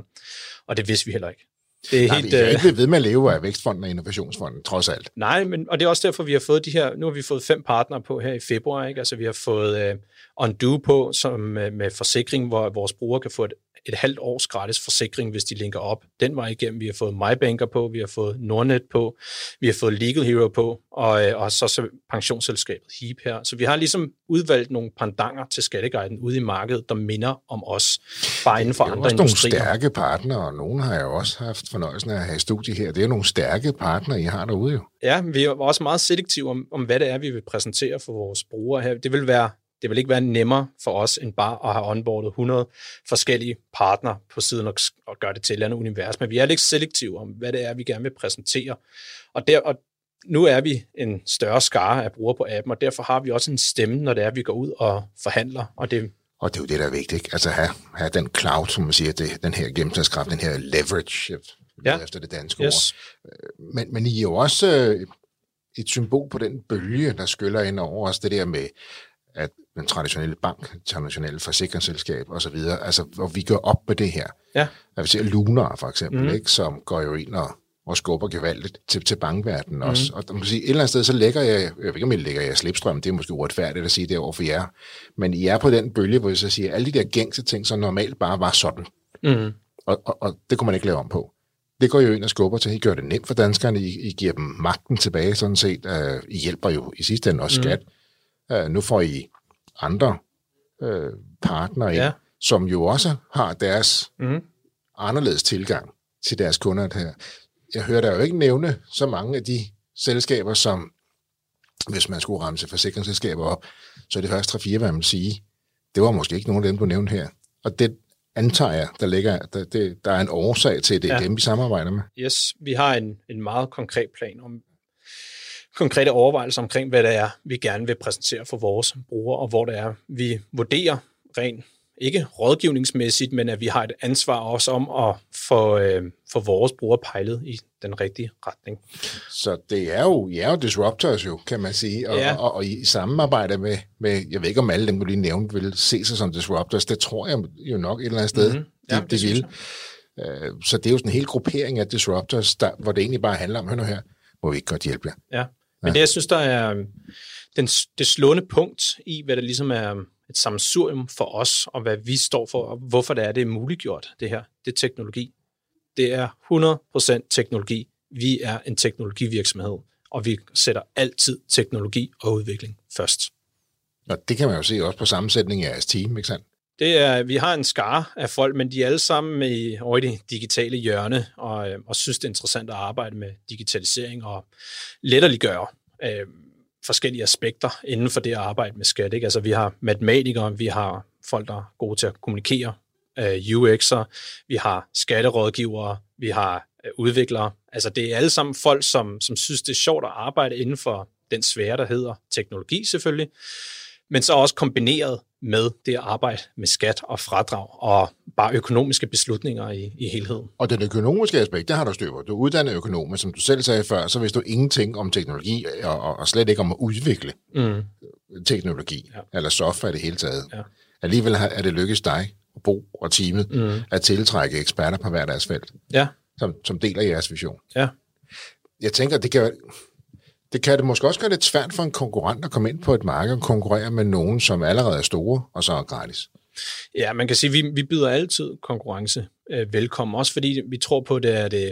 Og det vidste vi heller ikke. Det er nej, helt, vi kan øh... ikke blive ved med at leve af Vækstfonden og Innovationsfonden, trods alt. Nej, men, og det er også derfor, vi har fået de her, nu har vi fået fem partnere på her i februar, ikke? Altså vi har fået øh, Undo på som, øh, med forsikring, hvor vores brugere kan få et, et halvt års gratis forsikring, hvis de linker op. Den vej igennem, vi har fået MyBanker på, vi har fået Nordnet på, vi har fået Legal Hero på, og, øh, og så, så pensionsselskabet Heap her. Så vi har ligesom udvalgt nogle pendanter til Skatteguiden ude i markedet, der minder om os, bare inden for andre industrier. Det er også nogle stærke partnere, og nogen har jeg også haft fornøjelsen af at have i studiet her. Det er jo nogle stærke partnere, I har derude jo. Ja, vi er også meget selektive om, om hvad det er, vi vil præsentere for vores brugere her. Det vil, være, det vil ikke være nemmere for os, end bare at have onboardet hundrede forskellige partnere på siden og, og gøre det til et eller andet univers. Men vi er lidt selektive om, hvad det er, vi gerne vil præsentere. Og, der, og nu er vi en større skare af brugere på appen, og derfor har vi også en stemme, når det er, vi går ud og forhandler, og det Og det er jo det, der er vigtigt, ikke? Altså have, have den cloud, som man siger, det, den her gennemslagskraft, den her leverage, ja. efter det danske yes. ord. Men, men I er jo også et symbol på den bølge, der skyller ind over os, det der med, at den traditionelle bank, traditionelle forsikringsselskab osv., altså hvor vi går op med det her. Ja. At vi ser Lunar for eksempel, mm. ikke? Som går jo ind og, og skubber gevaldigt til, til bankverdenen også. Mm. Og man kan sige, et eller andet sted, så lægger jeg, jeg ved ikke om jeg lægger jeg slipstrøm, det er måske uretfærdigt at sige det over for jer, men I er på den bølge, hvor I så siger, alle de der gængse ting, som normalt bare var sådan. Mm. Og, og, og det kunne man ikke lave om på. Det går jo ind og skubber til, I gør det nemt for danskerne, I, I giver dem magten tilbage sådan set, uh, I hjælper jo i sidste ende også mm. skat. Uh, nu får I andre uh, partnere ind, ja. som jo også har deres mm. anderledes tilgang til deres kunder her. Jeg hører der jo ikke nævne så mange af de selskaber, som hvis man skulle ramme sig forsikringsselskaber op, så er det første tre fire, hvad man sige. Det var måske ikke nogen af dem, du nævnte her. Og det antager jeg, der, ligger, der, det, der er en årsag til, at det er ja. dem, vi samarbejder med. Yes, vi har en, en meget konkret plan om konkrete overvejelser omkring, hvad det er, vi gerne vil præsentere for vores brugere, og hvor det er, vi vurderer rent, ikke rådgivningsmæssigt, men at vi har et ansvar også om at få, øh, få vores brugere pejlet i den rigtige retning. Så det er jo, I er jo disruptors jo, kan man sige, og, ja. og, og, og I samarbejder med, med, jeg ved ikke om alle dem, du lige nævnte, vil se sig som disruptors, det tror jeg jo nok et eller andet sted, mm-hmm. ja, det, det, det vil. Jeg. Så det er jo sådan en hel gruppering af disruptors, der, hvor det egentlig bare handler om, hør nu her, hvor vi ikke godt hjælpe jer. Ja, men ja. det jeg synes, der er den, det slående punkt i, hvad der ligesom er et sammensurium for os, og hvad vi står for, og hvorfor det er, det er muliggjort, det her. Det er teknologi. Det er hundrede procent teknologi. vi er en teknologivirksomhed, og vi sætter altid teknologi og udvikling først. Og det kan man jo se også på sammensætningen af jeres team, ikke sandt? Det er, vi har en skare af folk, men de er alle sammen i, over i det digitale hjørne, og, og synes, det er interessant at arbejde med digitalisering og letterliggøre øh, forskellige aspekter inden for det at arbejde med skat. Ikke? Altså, vi har matematikere, vi har folk, der er gode til at kommunikere, øh, U X'er, vi har skatterådgivere, vi har øh, udviklere. Altså, det er alle sammen folk, som, som synes, det er sjovt at arbejde inden for den sfære, der hedder teknologi selvfølgelig, men så også kombineret med det at arbejde med skat og fradrag og bare økonomiske beslutninger i, i helheden. Og den økonomiske aspekt, det har du styr på. Du er uddannet økonom, men som du selv sagde før, så vidste du ingenting om teknologi og, og slet ikke om at udvikle mm. teknologi, ja. Eller software i det hele taget. Ja. Alligevel er det lykkedes dig, Bo og teamet, mm. at tiltrække eksperter på hver deres felt, ja. som, som deler jeres vision. Ja. Jeg tænker, det kan Det kan det måske også gøre lidt svært for en konkurrent at komme ind på et marked og konkurrere med nogen, som allerede er store og så er gratis. Ja, man kan sige, at vi, vi byder altid konkurrence øh, velkommen, også fordi vi tror på, at det er det,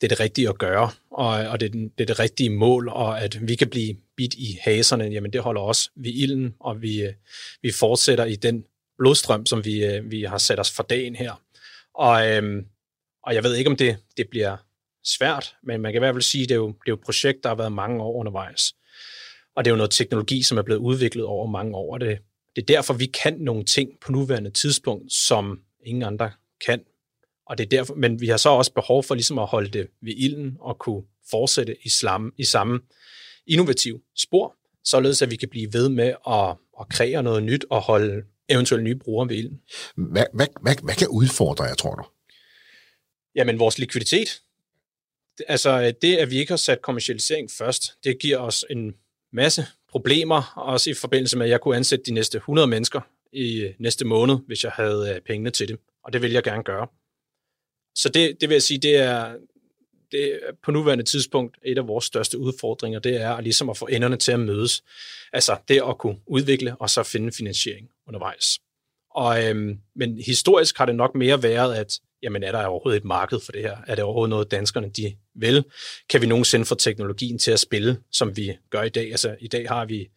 det, er det rigtige at gøre, og, og det, er den, det er det rigtige mål, og at vi kan blive bidt i haserne, jamen det holder os ved ilden, og vi, øh, vi fortsætter i den blodstrøm, som vi, øh, vi har sat os for dagen her. Og, øh, og jeg ved ikke, om det, det bliver... svært, men man kan i hvert fald sige, at det er jo, det er jo et projekt, der har været mange år undervejs. Og det er jo noget teknologi, som er blevet udviklet over mange år. Det, det er derfor, vi kan nogle ting på nuværende tidspunkt, som ingen andre kan. Og det er derfor, men vi har så også behov for ligesom at holde det ved ilden og kunne fortsætte i, slam, i samme innovativ spor, således at vi kan blive ved med at, at kreere noget nyt og holde eventuelle nye brugere ved ilden. Hvad, hvad, hvad, hvad kan udfordre jer, tror du? Jamen, vores likviditet. Altså det, at vi ikke har sat kommercialisering først, det giver os en masse problemer, også i forbindelse med, at jeg kunne ansætte de næste hundrede mennesker i næste måned, hvis jeg havde pengene til det. Og det vil jeg gerne gøre. Så det, det vil jeg sige, det er, det er på nuværende tidspunkt et af vores største udfordringer, det er ligesom at få enderne til at mødes. Altså det at kunne udvikle og så finde finansiering undervejs. Og, øhm, men historisk har det nok mere været, at jamen er der overhovedet et marked for det her? Er det overhovedet noget, danskerne de vil? Kan vi nogensinde få teknologien til at spille, som vi gør i dag? Altså i dag har vi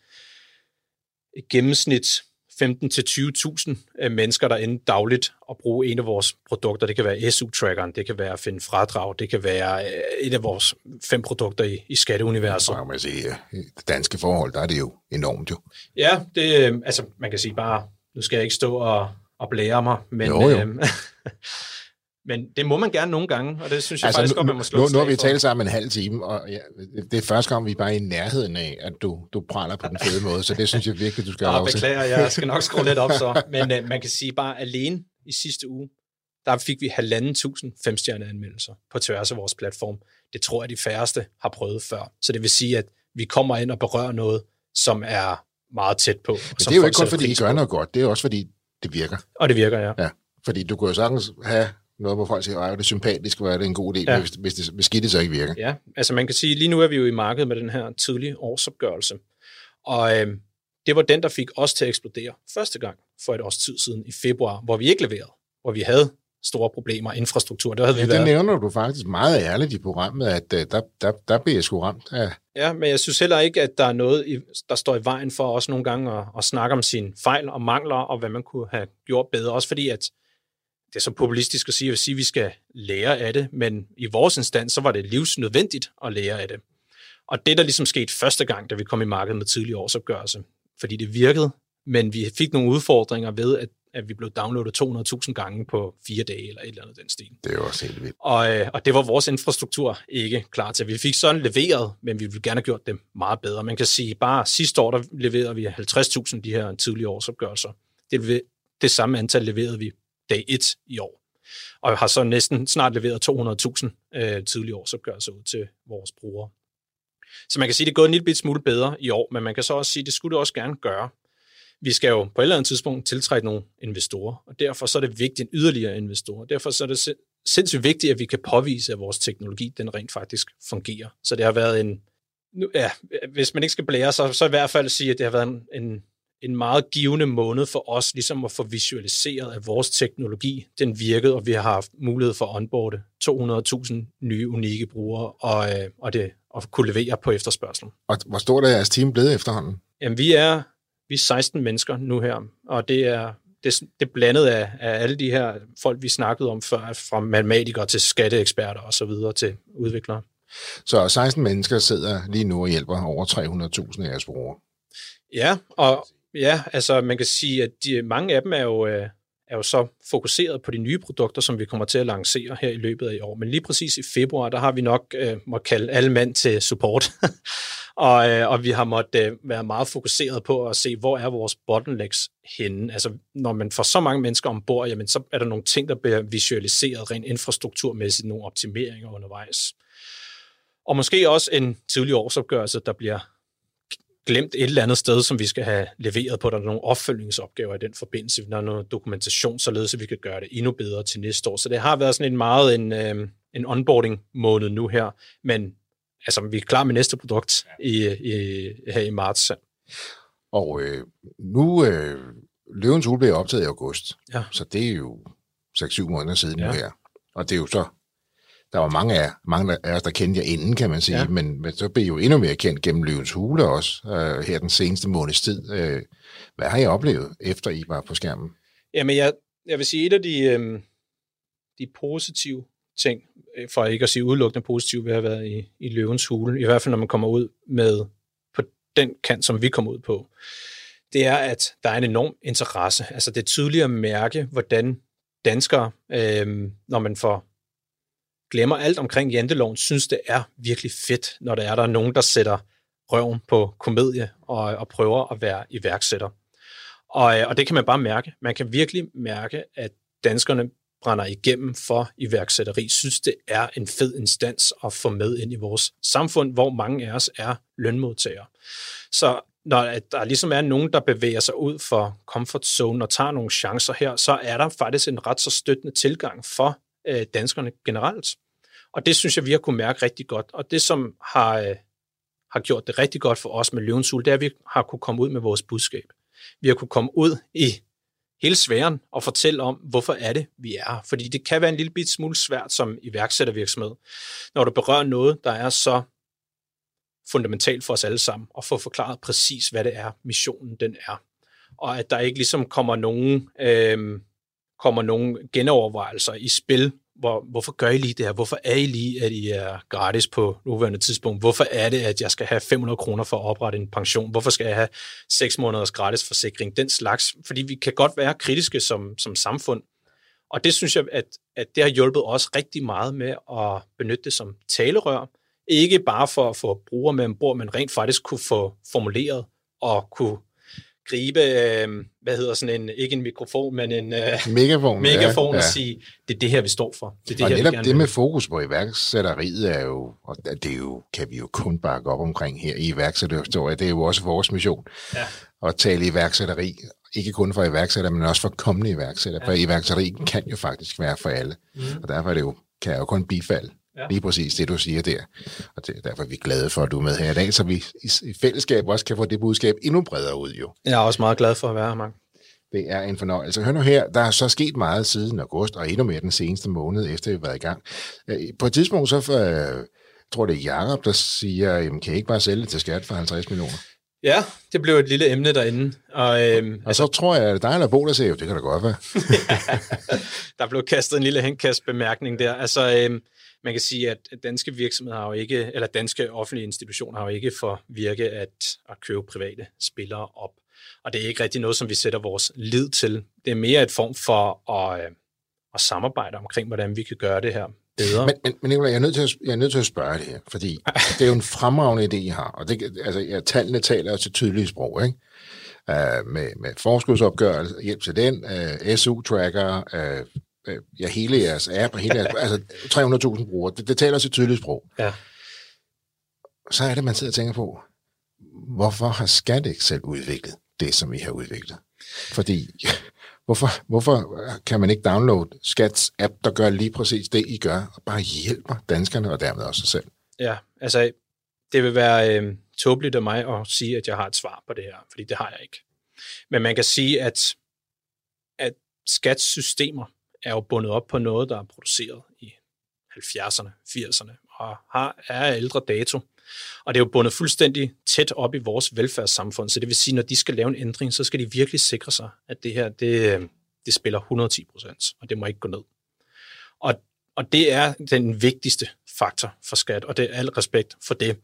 et gennemsnit femten til tyve tusind mennesker, der ender dagligt at bruge en af vores produkter. Det kan være S U-trackeren, det kan være Find Fradrag, det kan være et af vores fem produkter i, i skatteuniverset. Man kan sige, i det danske forhold, der er det jo enormt jo. Ja, det, altså man kan sige bare, nu skal jeg ikke stå og, og blære mig, men... Jo, jo. Øh, Men det må man gerne nogle gange, og det synes jeg altså, faktisk godt, man må slå nu, nu har vi talt sammen en halv time, og ja, det er første gang, vi er bare i nærheden af, at du, du praler på den fede måde, så det synes jeg virkelig, du skal have lov til. Beklager, jeg skal nok skrue lidt op så. Men uh, man kan sige, bare alene i sidste uge, der fik vi halvanden tusind femstjerneanmeldelser på tværs af vores platform. Det tror jeg, de færreste har prøvet før. Så det vil sige, at vi kommer ind og berører noget, som er meget tæt på. Men det er jo ikke kun, fordi I gør noget godt, det er også, fordi det virker. Og det virker, ja. ja fordi du kunne jo sagtens have... noget, hvor folk siger, at det er sympatisk, og det er en god idé, ja. hvis, hvis, det, hvis det så ikke virker. Ja, altså man kan sige, lige nu er vi jo i markedet med den her tidlige årsopgørelse, og øh, det var den, der fik os til at eksplodere første gang for et års tid siden i februar, hvor vi ikke leverede, hvor vi havde store problemer, infrastruktur. Der havde ja, vi været... det nævner du faktisk meget ærligt i programmet, at der, der, der bliver jeg sgu ramt af. Ja, men jeg synes heller ikke, at der er noget, der står i vejen for os nogle gange at, at snakke om sine fejl og mangler, og hvad man kunne have gjort bedre, også fordi at det er så populistisk at sige, at vi skal lære af det, men i vores instans, så var det livsnødvendigt at lære af det. Og det, der ligesom skete første gang, da vi kom i markedet med tidlig årsopgørelse, fordi det virkede, men vi fik nogle udfordringer ved, at, at vi blev downloadet to hundrede tusind gange på fire dage, eller et eller andet den stil. Det var også helt vildt. Og, og det var vores infrastruktur ikke klar til. Vi fik sådan leveret, men vi ville gerne have gjort det meget bedre. Man kan sige, bare sidste år, der leverede vi halvtreds tusind de her tidlige årsopgørelser. Det, det samme antal leverede vi dag et i år, og har så næsten snart leveret to hundrede tusind øh, tidlige årsopgørelser ud til vores brugere. Så man kan sige, at det er gået en lille bit smule bedre i år, men man kan så også sige, at det skulle det også gerne gøre. Vi skal jo på et eller andet tidspunkt tiltrække nogle investorer, og derfor så er det vigtigt en yderligere investorer. Derfor så er det sindssygt vigtigt, at vi kan påvise, at vores teknologi den rent faktisk fungerer. Så det har været en... Nu, ja, hvis man ikke skal blære, så, så i hvert fald sige, at det har været en... en en meget givende måned for os, ligesom at få visualiseret, at vores teknologi, den virkede, og vi har haft mulighed for at onboarde to hundrede tusind nye unikke brugere, og, og, det, og kunne levere på efterspørgselen. Og hvor stort er jeres team blevet efterhånden? Jamen, vi er, vi er seksten mennesker nu her, og det er, det, det er blandet af, af alle de her folk, vi snakkede om før, fra matematikere til skatteeksperter og så videre til udviklere. Så seksten mennesker sidder lige nu og hjælper over tre hundrede tusind af jeres brugere? Ja, og ja, altså man kan sige, at de, mange af dem er jo, øh, er jo så fokuseret på de nye produkter, som vi kommer til at lancere her i løbet af i år. Men lige præcis i februar, der har vi nok øh, måttet kalde alle mand til support. og, øh, og vi har måttet øh, være meget fokuseret på at se, hvor er vores bottlenecks henne. Altså når man får så mange mennesker ombord, jamen så er der nogle ting, der bliver visualiseret rent infrastrukturmæssigt, nogle optimeringer undervejs. Og måske også en tidlig årsopgørelse, der bliver glemt et eller andet sted, som vi skal have leveret på. Der er nogle opfølgningsopgaver i den forbindelse. Der er noget dokumentation, således at vi kan gøre det endnu bedre til næste år. Så det har været sådan en meget en, øh, en onboarding-måned nu her. Men altså, vi er klar med næste produkt i, i, her i marts. Og øh, nu øh, Løvens Hule blev optaget i august. Ja. Så det er jo seks syv måneder siden ja. Nu her. Og det er jo så... Der var mange af, mange af os, der kendte jer inden, kan man sige, ja. men, men så blev I jo endnu mere kendt gennem Løvens Hule også, øh, her den seneste måneds tid. Øh, hvad har I oplevet, efter I var på skærmen? Jamen, jeg, jeg vil sige, et af de, øh, de positive ting, for ikke at sige udelukkende positive, vi har været i, i Løvens Hule, i hvert fald når man kommer ud med på den kant, som vi kom ud på, det er, at der er en enorm interesse. Altså, det er tydeligt at mærke, hvordan danskere, øh, når man får glemmer alt omkring janteloven, synes det er virkelig fedt, når der er der er nogen, der sætter røven på komedie og, og prøver at være iværksætter. Og, og det kan man bare mærke. Man kan virkelig mærke, at danskerne brænder igennem for iværksætteri, synes det er en fed instans at få med ind i vores samfund, hvor mange af os er lønmodtagere. Så når der ligesom er nogen, der bevæger sig ud for comfort zone og tager nogle chancer her, så er der faktisk en ret så støttende tilgang for danskerne generelt. Og det synes jeg, vi har kunne mærke rigtig godt. Og det, som har, øh, har gjort det rigtig godt for os med Løvens Hule, det er, at vi har kunne komme ud med vores budskab. Vi har kunne komme ud i hele sfæren og fortælle om, hvorfor er det, vi er. Fordi det kan være en lille bit smule svært som iværksættervirksomhed, når du berører noget, der er så fundamentalt for os alle sammen, og få forklaret præcis, hvad det er, missionen den er. Og at der ikke ligesom kommer nogen... Øh, kommer nogle genovervejelser i spil. Hvor, hvorfor gør I lige det her? Hvorfor er I lige, at I er gratis på nuværende tidspunkt? Hvorfor er det, at jeg skal have fem hundrede kroner for at oprette en pension? Hvorfor skal jeg have seks måneders gratis forsikring? Den slags. Fordi vi kan godt være kritiske som, som samfund. Og det synes jeg, at, at det har hjulpet os rigtig meget med at benytte det som talerør. Ikke bare for at få brugere med ombord, men rent faktisk kunne få formuleret og kunne gribe, øh, hvad hedder sådan en, ikke en mikrofon, men en øh, megafon, megafon ja, ja. Og sige, det er det her, vi står for. Det er det og her, netop det med vil. Fokus på iværksætteriet er jo, og det er jo, kan vi jo kun bakke op omkring her i iværksætterhistorier, det er jo også vores mission, ja. At tale iværksætteri, ikke kun for iværksætter, men også for kommende iværksætter, ja. For iværksætteri kan jo faktisk være for alle, mm. og derfor er det jo, kan jeg jo kun bifalde. Ja. Lige præcis det, du siger der. Og det, derfor er vi glade for, at du er med her i dag, så vi i fællesskab også kan få det budskab endnu bredere ud, jo. Jeg er også meget glad for at være her, Mark. Det er en fornøjelse. Hør nu her, der er så sket meget siden august, og endnu mere den seneste måned, efter vi har været i gang. På et tidspunkt, så øh, tror det er Jacob, der siger, jamen, kan I ikke bare sælge det til skat for halvtreds millioner? Ja, det blev et lille emne derinde. Og, øhm, og så altså, tror jeg, at dig eller Bo, der siger, jo, det kan da godt være. ja, der blev kastet en lille henkastbemærkning der. Altså... Øhm, Man kan sige, at danske virksomheder har jo ikke, eller danske offentlige institutioner har jo ikke for virke at, at købe private spillere op. Og det er ikke rigtig noget, som vi sætter vores lid til. Det er mere et form for at, at samarbejde omkring, hvordan vi kan gøre det her bedre. Men, men, men Nikolaj, jeg er nødt til at, jeg er nødt til at spørge det her, fordi det er jo en fremragende idé, I har. Og det, altså, ja, tallene taler jo til tydelige sprog, ikke? Uh, med, med forskudsopgørelse, hjælp til den, uh, S U-tracker, uh, ja, hele jeres app og hele jeres, altså tre hundrede tusind brugere, det, det taler også et tydeligt sprog. Ja. Så er det, man sidder og tænker på, hvorfor har Skat ikke selv udviklet det, som I har udviklet? Fordi, hvorfor, hvorfor kan man ikke downloade Skats app, der gør lige præcis det, I gør, og bare hjælper danskerne og dermed også sig selv? Ja, altså, det vil være øh, tåbeligt af mig at sige, at jeg har et svar på det her, fordi det har jeg ikke. Men man kan sige, at, at skatsystemer er jo bundet op på noget, der er produceret i halvfjerdserne, firserne og har, er ældre dato. Og det er jo bundet fuldstændig tæt op i vores velfærdssamfund, så det vil sige, at når de skal lave en ændring, så skal de virkelig sikre sig, at det her, det, det spiller hundrede og ti procent, og det må ikke gå ned. Og, og det er den vigtigste faktor for skat, og det er al respekt for det.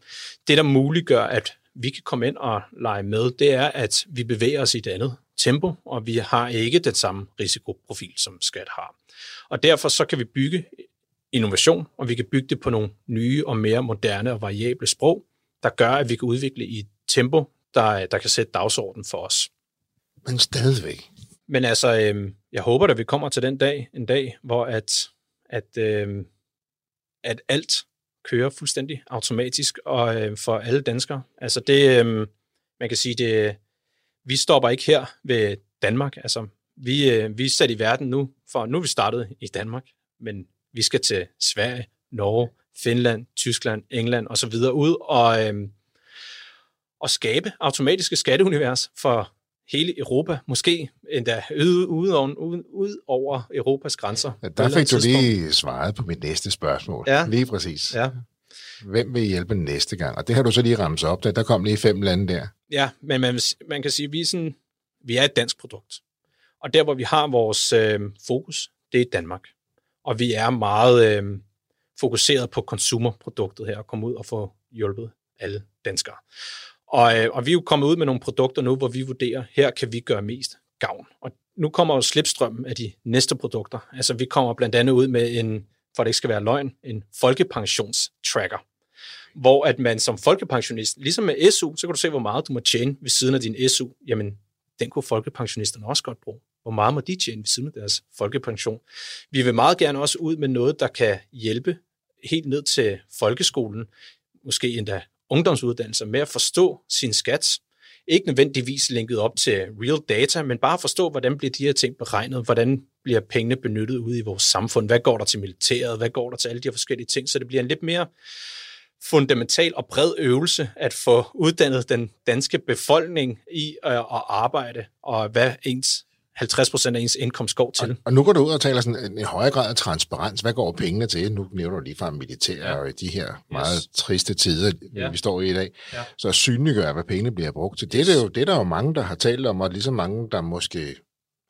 Det, der muliggør, at vi kan komme ind og lege med, det er, at vi bevæger os i et andet tempo, og vi har ikke den samme risikoprofil, som skat har. Og derfor så kan vi bygge innovation, og vi kan bygge det på nogle nye og mere moderne og variable sprog, der gør, at vi kan udvikle i et tempo, der, der kan sætte dagsordenen for os. Men stadigvæk. Men altså, øh, jeg håber, at vi kommer til den dag, en dag, hvor at, at, øh, at alt kører fuldstændig automatisk og øh, for alle danskere. Altså det, øh, man kan sige, det, vi stopper ikke her ved Danmark. Altså, vi, øh, vi er sat i verden nu, for nu er vi startet i Danmark, men vi skal til Sverige, Norge, Finland, Tyskland, England og så videre ud og, øhm, og skabe automatiske skatteunivers for hele Europa, måske endda ude, ude, ude, ude over Europas grænser. Ja, der fik du lige svaret på mit næste spørgsmål. Ja. Lige præcis. Ja. Hvem vil hjælpe næste gang? Og det har du så lige ramt op, der kom lige fem lande der. Ja, men man, man kan sige, at vi er, sådan, vi er et dansk produkt. Og der, hvor vi har vores øh, fokus, det er Danmark. Og vi er meget øh, fokuseret på konsumerproduktet her, og komme ud og få hjulpet alle danskere. Og, øh, og vi er jo kommet ud med nogle produkter nu, hvor vi vurderer, her kan vi gøre mest gavn. Og nu kommer jo slipstrømmen af de næste produkter. Altså vi kommer blandt andet ud med en, for det ikke skal være løgn, en folkepensionstracker. Hvor at man som folkepensionist, ligesom med S U, så kan du se, hvor meget du må tjene ved siden af din S U. Jamen, den kunne folkepensionisterne også godt bruge. Hvor meget må de tjene ved siden af deres folkepension? Vi vil meget gerne også ud med noget, der kan hjælpe helt ned til folkeskolen, måske endda ungdomsuddannelser, med at forstå sin skat. Ikke nødvendigvis linket op til real data, men bare forstå, hvordan bliver de her ting beregnet, hvordan bliver pengene benyttet ude i vores samfund, hvad går der til militæret, hvad går der til alle de her forskellige ting, så det bliver en lidt mere fundamental og bred øvelse at få uddannet den danske befolkning i at arbejde, og hvad ens halvtreds procent af ens indkomst går til. Og, og nu går du ud og taler sådan en højere grad af transparens. Hvad går pengene til? Nu nævner du lige fra militæret og i de her meget yes. triste tider, ja. vi står i i dag. Ja. Så synliggør, hvad pengene bliver brugt til. Det, det, er jo, det er der jo mange, der har talt om, og lige så mange, der måske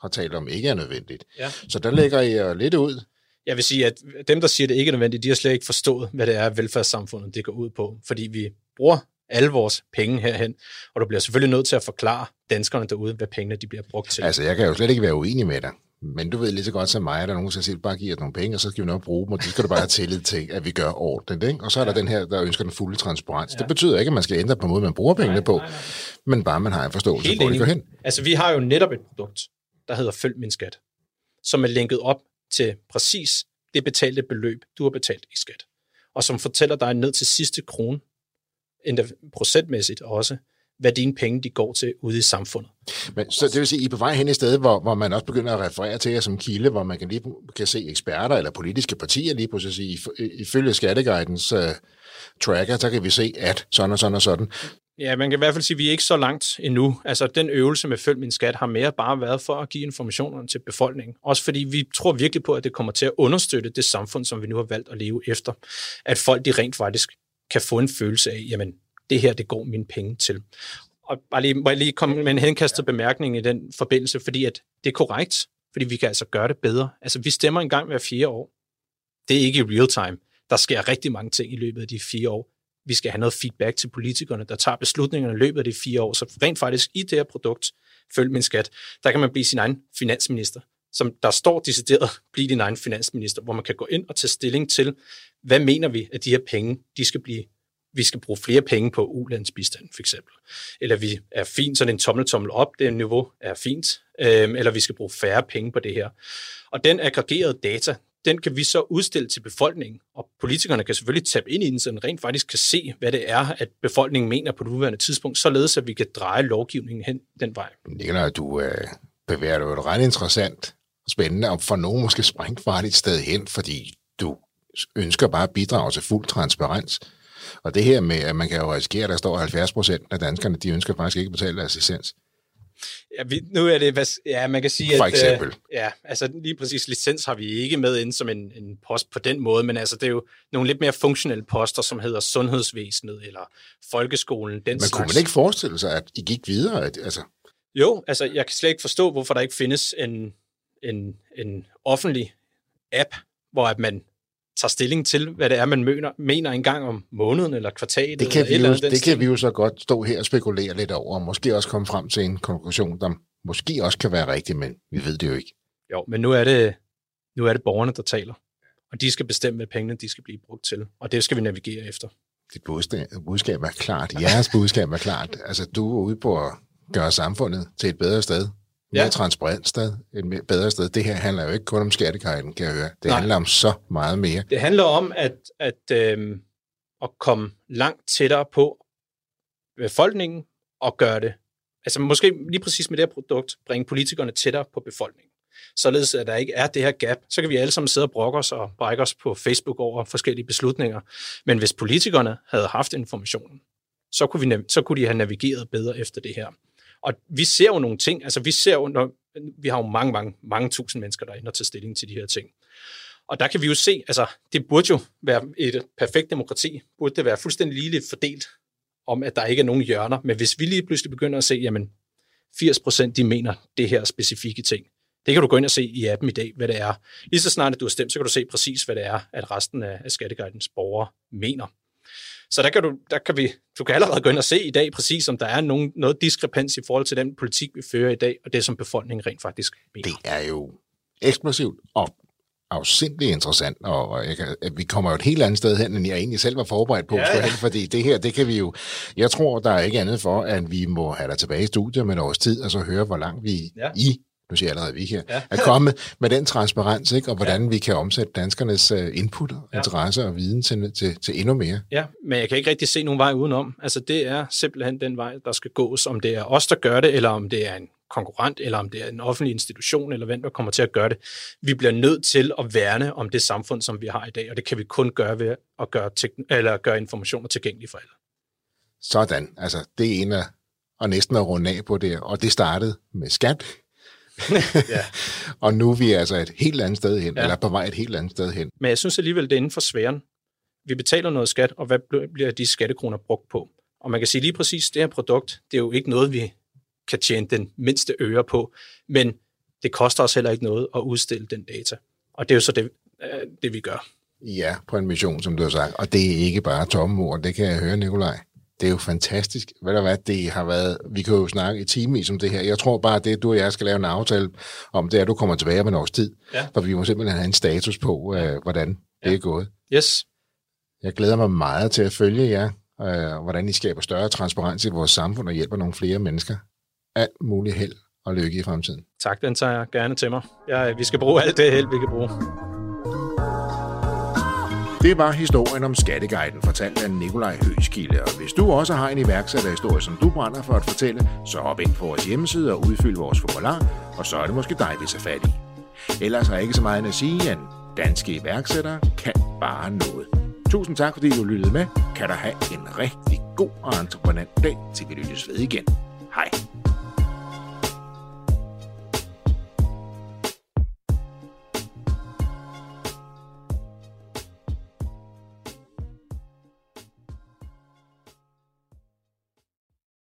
har talt om, ikke er nødvendigt. Ja. Så der lægger I jo lidt ud. Jeg vil sige, at dem, der siger, det ikke er nødvendigt, de har slet ikke forstået, hvad det er, velfærdssamfundet det går ud på. Fordi vi bruger alle vores penge herhen, og du bliver selvfølgelig nødt til at forklare danskerne derude, hvad pengene de bliver brugt til. Altså, jeg kan jo slet ikke være uenig med dig, men du ved lige så godt som mig, at der er nogen, der siger, bare giver nogle penge, og så skal vi nok bruge dem, og det skal du bare have tillid til, at vi gør ordentligt, ikke? Og så er ja. der den her, der ønsker den fulde transparens. Ja. Det betyder ikke, at man skal ændre på måden, man bruger pengene nej, på, nej, nej. men bare, man har en forståelse for, hvor det går hen. Altså, vi har jo netop et produkt, der hedder Følg min skat, som er linket op til præcis det betalte beløb, du har betalt i skat, og som fortæller dig ned til sidste krone, endda procentmæssigt også, hvad dine penge de går til ude i samfundet. Men så det vil sige, I er på vej hen et sted, hvor, hvor man også begynder at referere til jer som kilde, hvor man kan lige kan se eksperter eller politiske partier lige på så at sige, ifølge Skatteguidens uh, tracker, så kan vi se, at sådan og sådan og sådan. Ja, man kan i hvert fald sige, at vi er ikke så langt endnu. Altså, den øvelse med Følg min skat har mere bare været for at give informationerne til befolkningen. Også fordi vi tror virkelig på, at det kommer til at understøtte det samfund, som vi nu har valgt at leve efter. At folk, de rent faktisk kan få en følelse af, jamen, det her, det går mine penge til. Og bare lige, må jeg lige komme med en henkastet bemærkning i den forbindelse, fordi at det er korrekt, fordi vi kan altså gøre det bedre. Altså, vi stemmer en gang hver fire år. Det er ikke i real time. Der sker rigtig mange ting i løbet af de fire år. Vi skal have noget feedback til politikerne, der tager beslutningerne i løbet af de fire år. Så rent faktisk i det her produkt, Følg min skat, der kan man blive sin egen finansminister, som der står decideret, blive din egen finansminister, hvor man kan gå ind og tage stilling til, hvad mener vi, at de her penge, de skal blive, vi skal bruge flere penge på ulandsbistand, for eksempel. Eller vi er fint, så det er en tommel-tommel op, det niveau er fint, øhm, eller vi skal bruge færre penge på det her. Og den aggregerede data, den kan vi så udstille til befolkningen, og politikerne kan selvfølgelig tabe ind i den, så den rent faktisk kan se, hvad det er, at befolkningen mener på det nuværende tidspunkt, således at vi kan dreje lovgivningen hen den vej. Nikolaj, du øh, bevæger dig jo ret interessant spændende, og for nogen måske sprængt fra et sted hen, fordi du ønsker bare at bidrage til fuld transparens. Og det her med, at man kan jo risikere, at der står halvfjerds procent af danskerne, de ønsker faktisk ikke at betale deres licens. Ja, vi, nu er det, hvad, ja, man kan sige, for at... For eksempel. Øh, ja, altså lige præcis licens har vi ikke med ind som en, en post på den måde, men altså det er jo nogle lidt mere funktionelle poster, som hedder sundhedsvæsenet eller folkeskolen, den men slags. Kunne man ikke forestille sig, at de gik videre? At, altså... Jo, altså jeg kan slet ikke forstå, hvorfor der ikke findes en, en, en offentlig app, hvor at man tager stilling til, hvad det er, man mener, mener en gang om måneden eller kvartalet. Det kan, eller vi, eller jo, det kan vi jo så godt stå her og spekulere lidt over, og måske også komme frem til en konklusion, der måske også kan være rigtig, men vi ved det jo ikke. Jo, men nu er det, nu er det borgerne, der taler, og de skal bestemme, hvad pengene de skal blive brugt til, og det skal vi navigere efter. Dit budskab er klart. Jeres budskab er klart. Altså, du er ude på at gøre samfundet til et bedre sted. Ja. Mere transparent sted, et bedre sted. Det her handler jo ikke kun om skatteguiden, kan jeg høre. Det Nej. handler om så meget mere. Det handler om at, at, øh, at komme langt tættere på befolkningen og gøre det. Altså måske lige præcis med det her produkt, bringe politikerne tættere på befolkningen. Således at der ikke er det her gap, så kan vi alle sammen sidde og brokke os og brække os på Facebook over forskellige beslutninger. Men hvis politikerne havde haft informationen, så kunne, vi, så kunne de have navigeret bedre efter det her. Og vi ser jo nogle ting, altså vi ser jo, når, vi har jo mange, mange, mange tusind mennesker, der ender til stilling til de her ting. Og der kan vi jo se, altså det burde jo være et perfekt demokrati, burde det være fuldstændig ligeligt fordelt, om at der ikke er nogen hjørner. Men hvis vi lige pludselig begynder at se, jamen firs procent de mener det her specifikke ting, det kan du gå ind og se i appen i dag, hvad det er. Lige så snart at du har stemt, så kan du se præcis, hvad det er, at resten af Skatteguidens borgere mener. Så der kan du, der kan vi, du kan allerede gå ind og se i dag præcis, om der er nogen, noget diskrepans i forhold til den politik, vi fører i dag, og det, som befolkningen rent faktisk mener. Det er jo eksplosivt og afsindelig interessant, og jeg kan, vi kommer jo et helt andet sted hen, end jeg egentlig selv var forberedt på, ja, ja. Fordi det her, det kan vi jo... Jeg tror, der er ikke andet for, at vi må have dig tilbage i studiet med et års tid, og så høre, hvor langt vi ja. i... nu siger jeg allerede, vi her, ja. er kommet med den transparens, ikke? Og hvordan ja. vi kan omsætte danskernes input, ja. interesser og viden til, til, til endnu mere. Ja, men jeg kan ikke rigtig se nogen vej udenom. Altså, det er simpelthen den vej, der skal gås, om det er os, der gør det, eller om det er en konkurrent, eller om det er en offentlig institution, eller hvem der kommer til at gøre det. Vi bliver nødt til at værne om det samfund, som vi har i dag, og det kan vi kun gøre ved at gøre, tekn- eller gøre informationer tilgængelige for alle. Sådan. Altså, det er en af, og næsten at runde af på det, og det startede med skat. ja. Og nu er vi altså et helt andet sted hen, ja. eller på vej et helt andet sted hen. Men jeg synes alligevel, det er inden for sfæren. Vi betaler noget skat, og hvad bliver de skattekroner brugt på? Og man kan sige lige præcis, det her produkt, det er jo ikke noget, vi kan tjene den mindste øre på, men det koster os heller ikke noget at udstille den data. Og det er jo så det, det vi gør. Ja, på en mission, som du har sagt. Og det er ikke bare tomme ord, det kan jeg høre, Nikolaj. Det er jo fantastisk. Ved du hvad, det har været... Vi kan jo snakke i timevis om det her. Jeg tror bare, det du og jeg skal lave en aftale om, det er, at du kommer tilbage om en års tid. Ja. For vi må simpelthen have en status på, øh, hvordan ja. det er gået. Yes. Jeg glæder mig meget til at følge jer, øh, hvordan I skaber større transparens i vores samfund og hjælper nogle flere mennesker. Alt muligt held og lykke i fremtiden. Tak, den tager jeg gerne til mig. Jeg, vi skal bruge alt det held, vi kan bruge. Det var historien om Skatteguiden, fortalt af Nikolai Høgskilde. Og hvis du også har en iværksætterhistorie, som du brænder for at fortælle, så hop ind på vores hjemmeside og udfyld vores formular, og så er det måske dig, vi tager fat i. Ellers har jeg ikke så meget end at sige, at danske iværksættere kan bare noget. Tusind tak, fordi du lyttede med. Kan du have en rigtig god og entreprenant dag, til vi lyttes ved igen. Hej.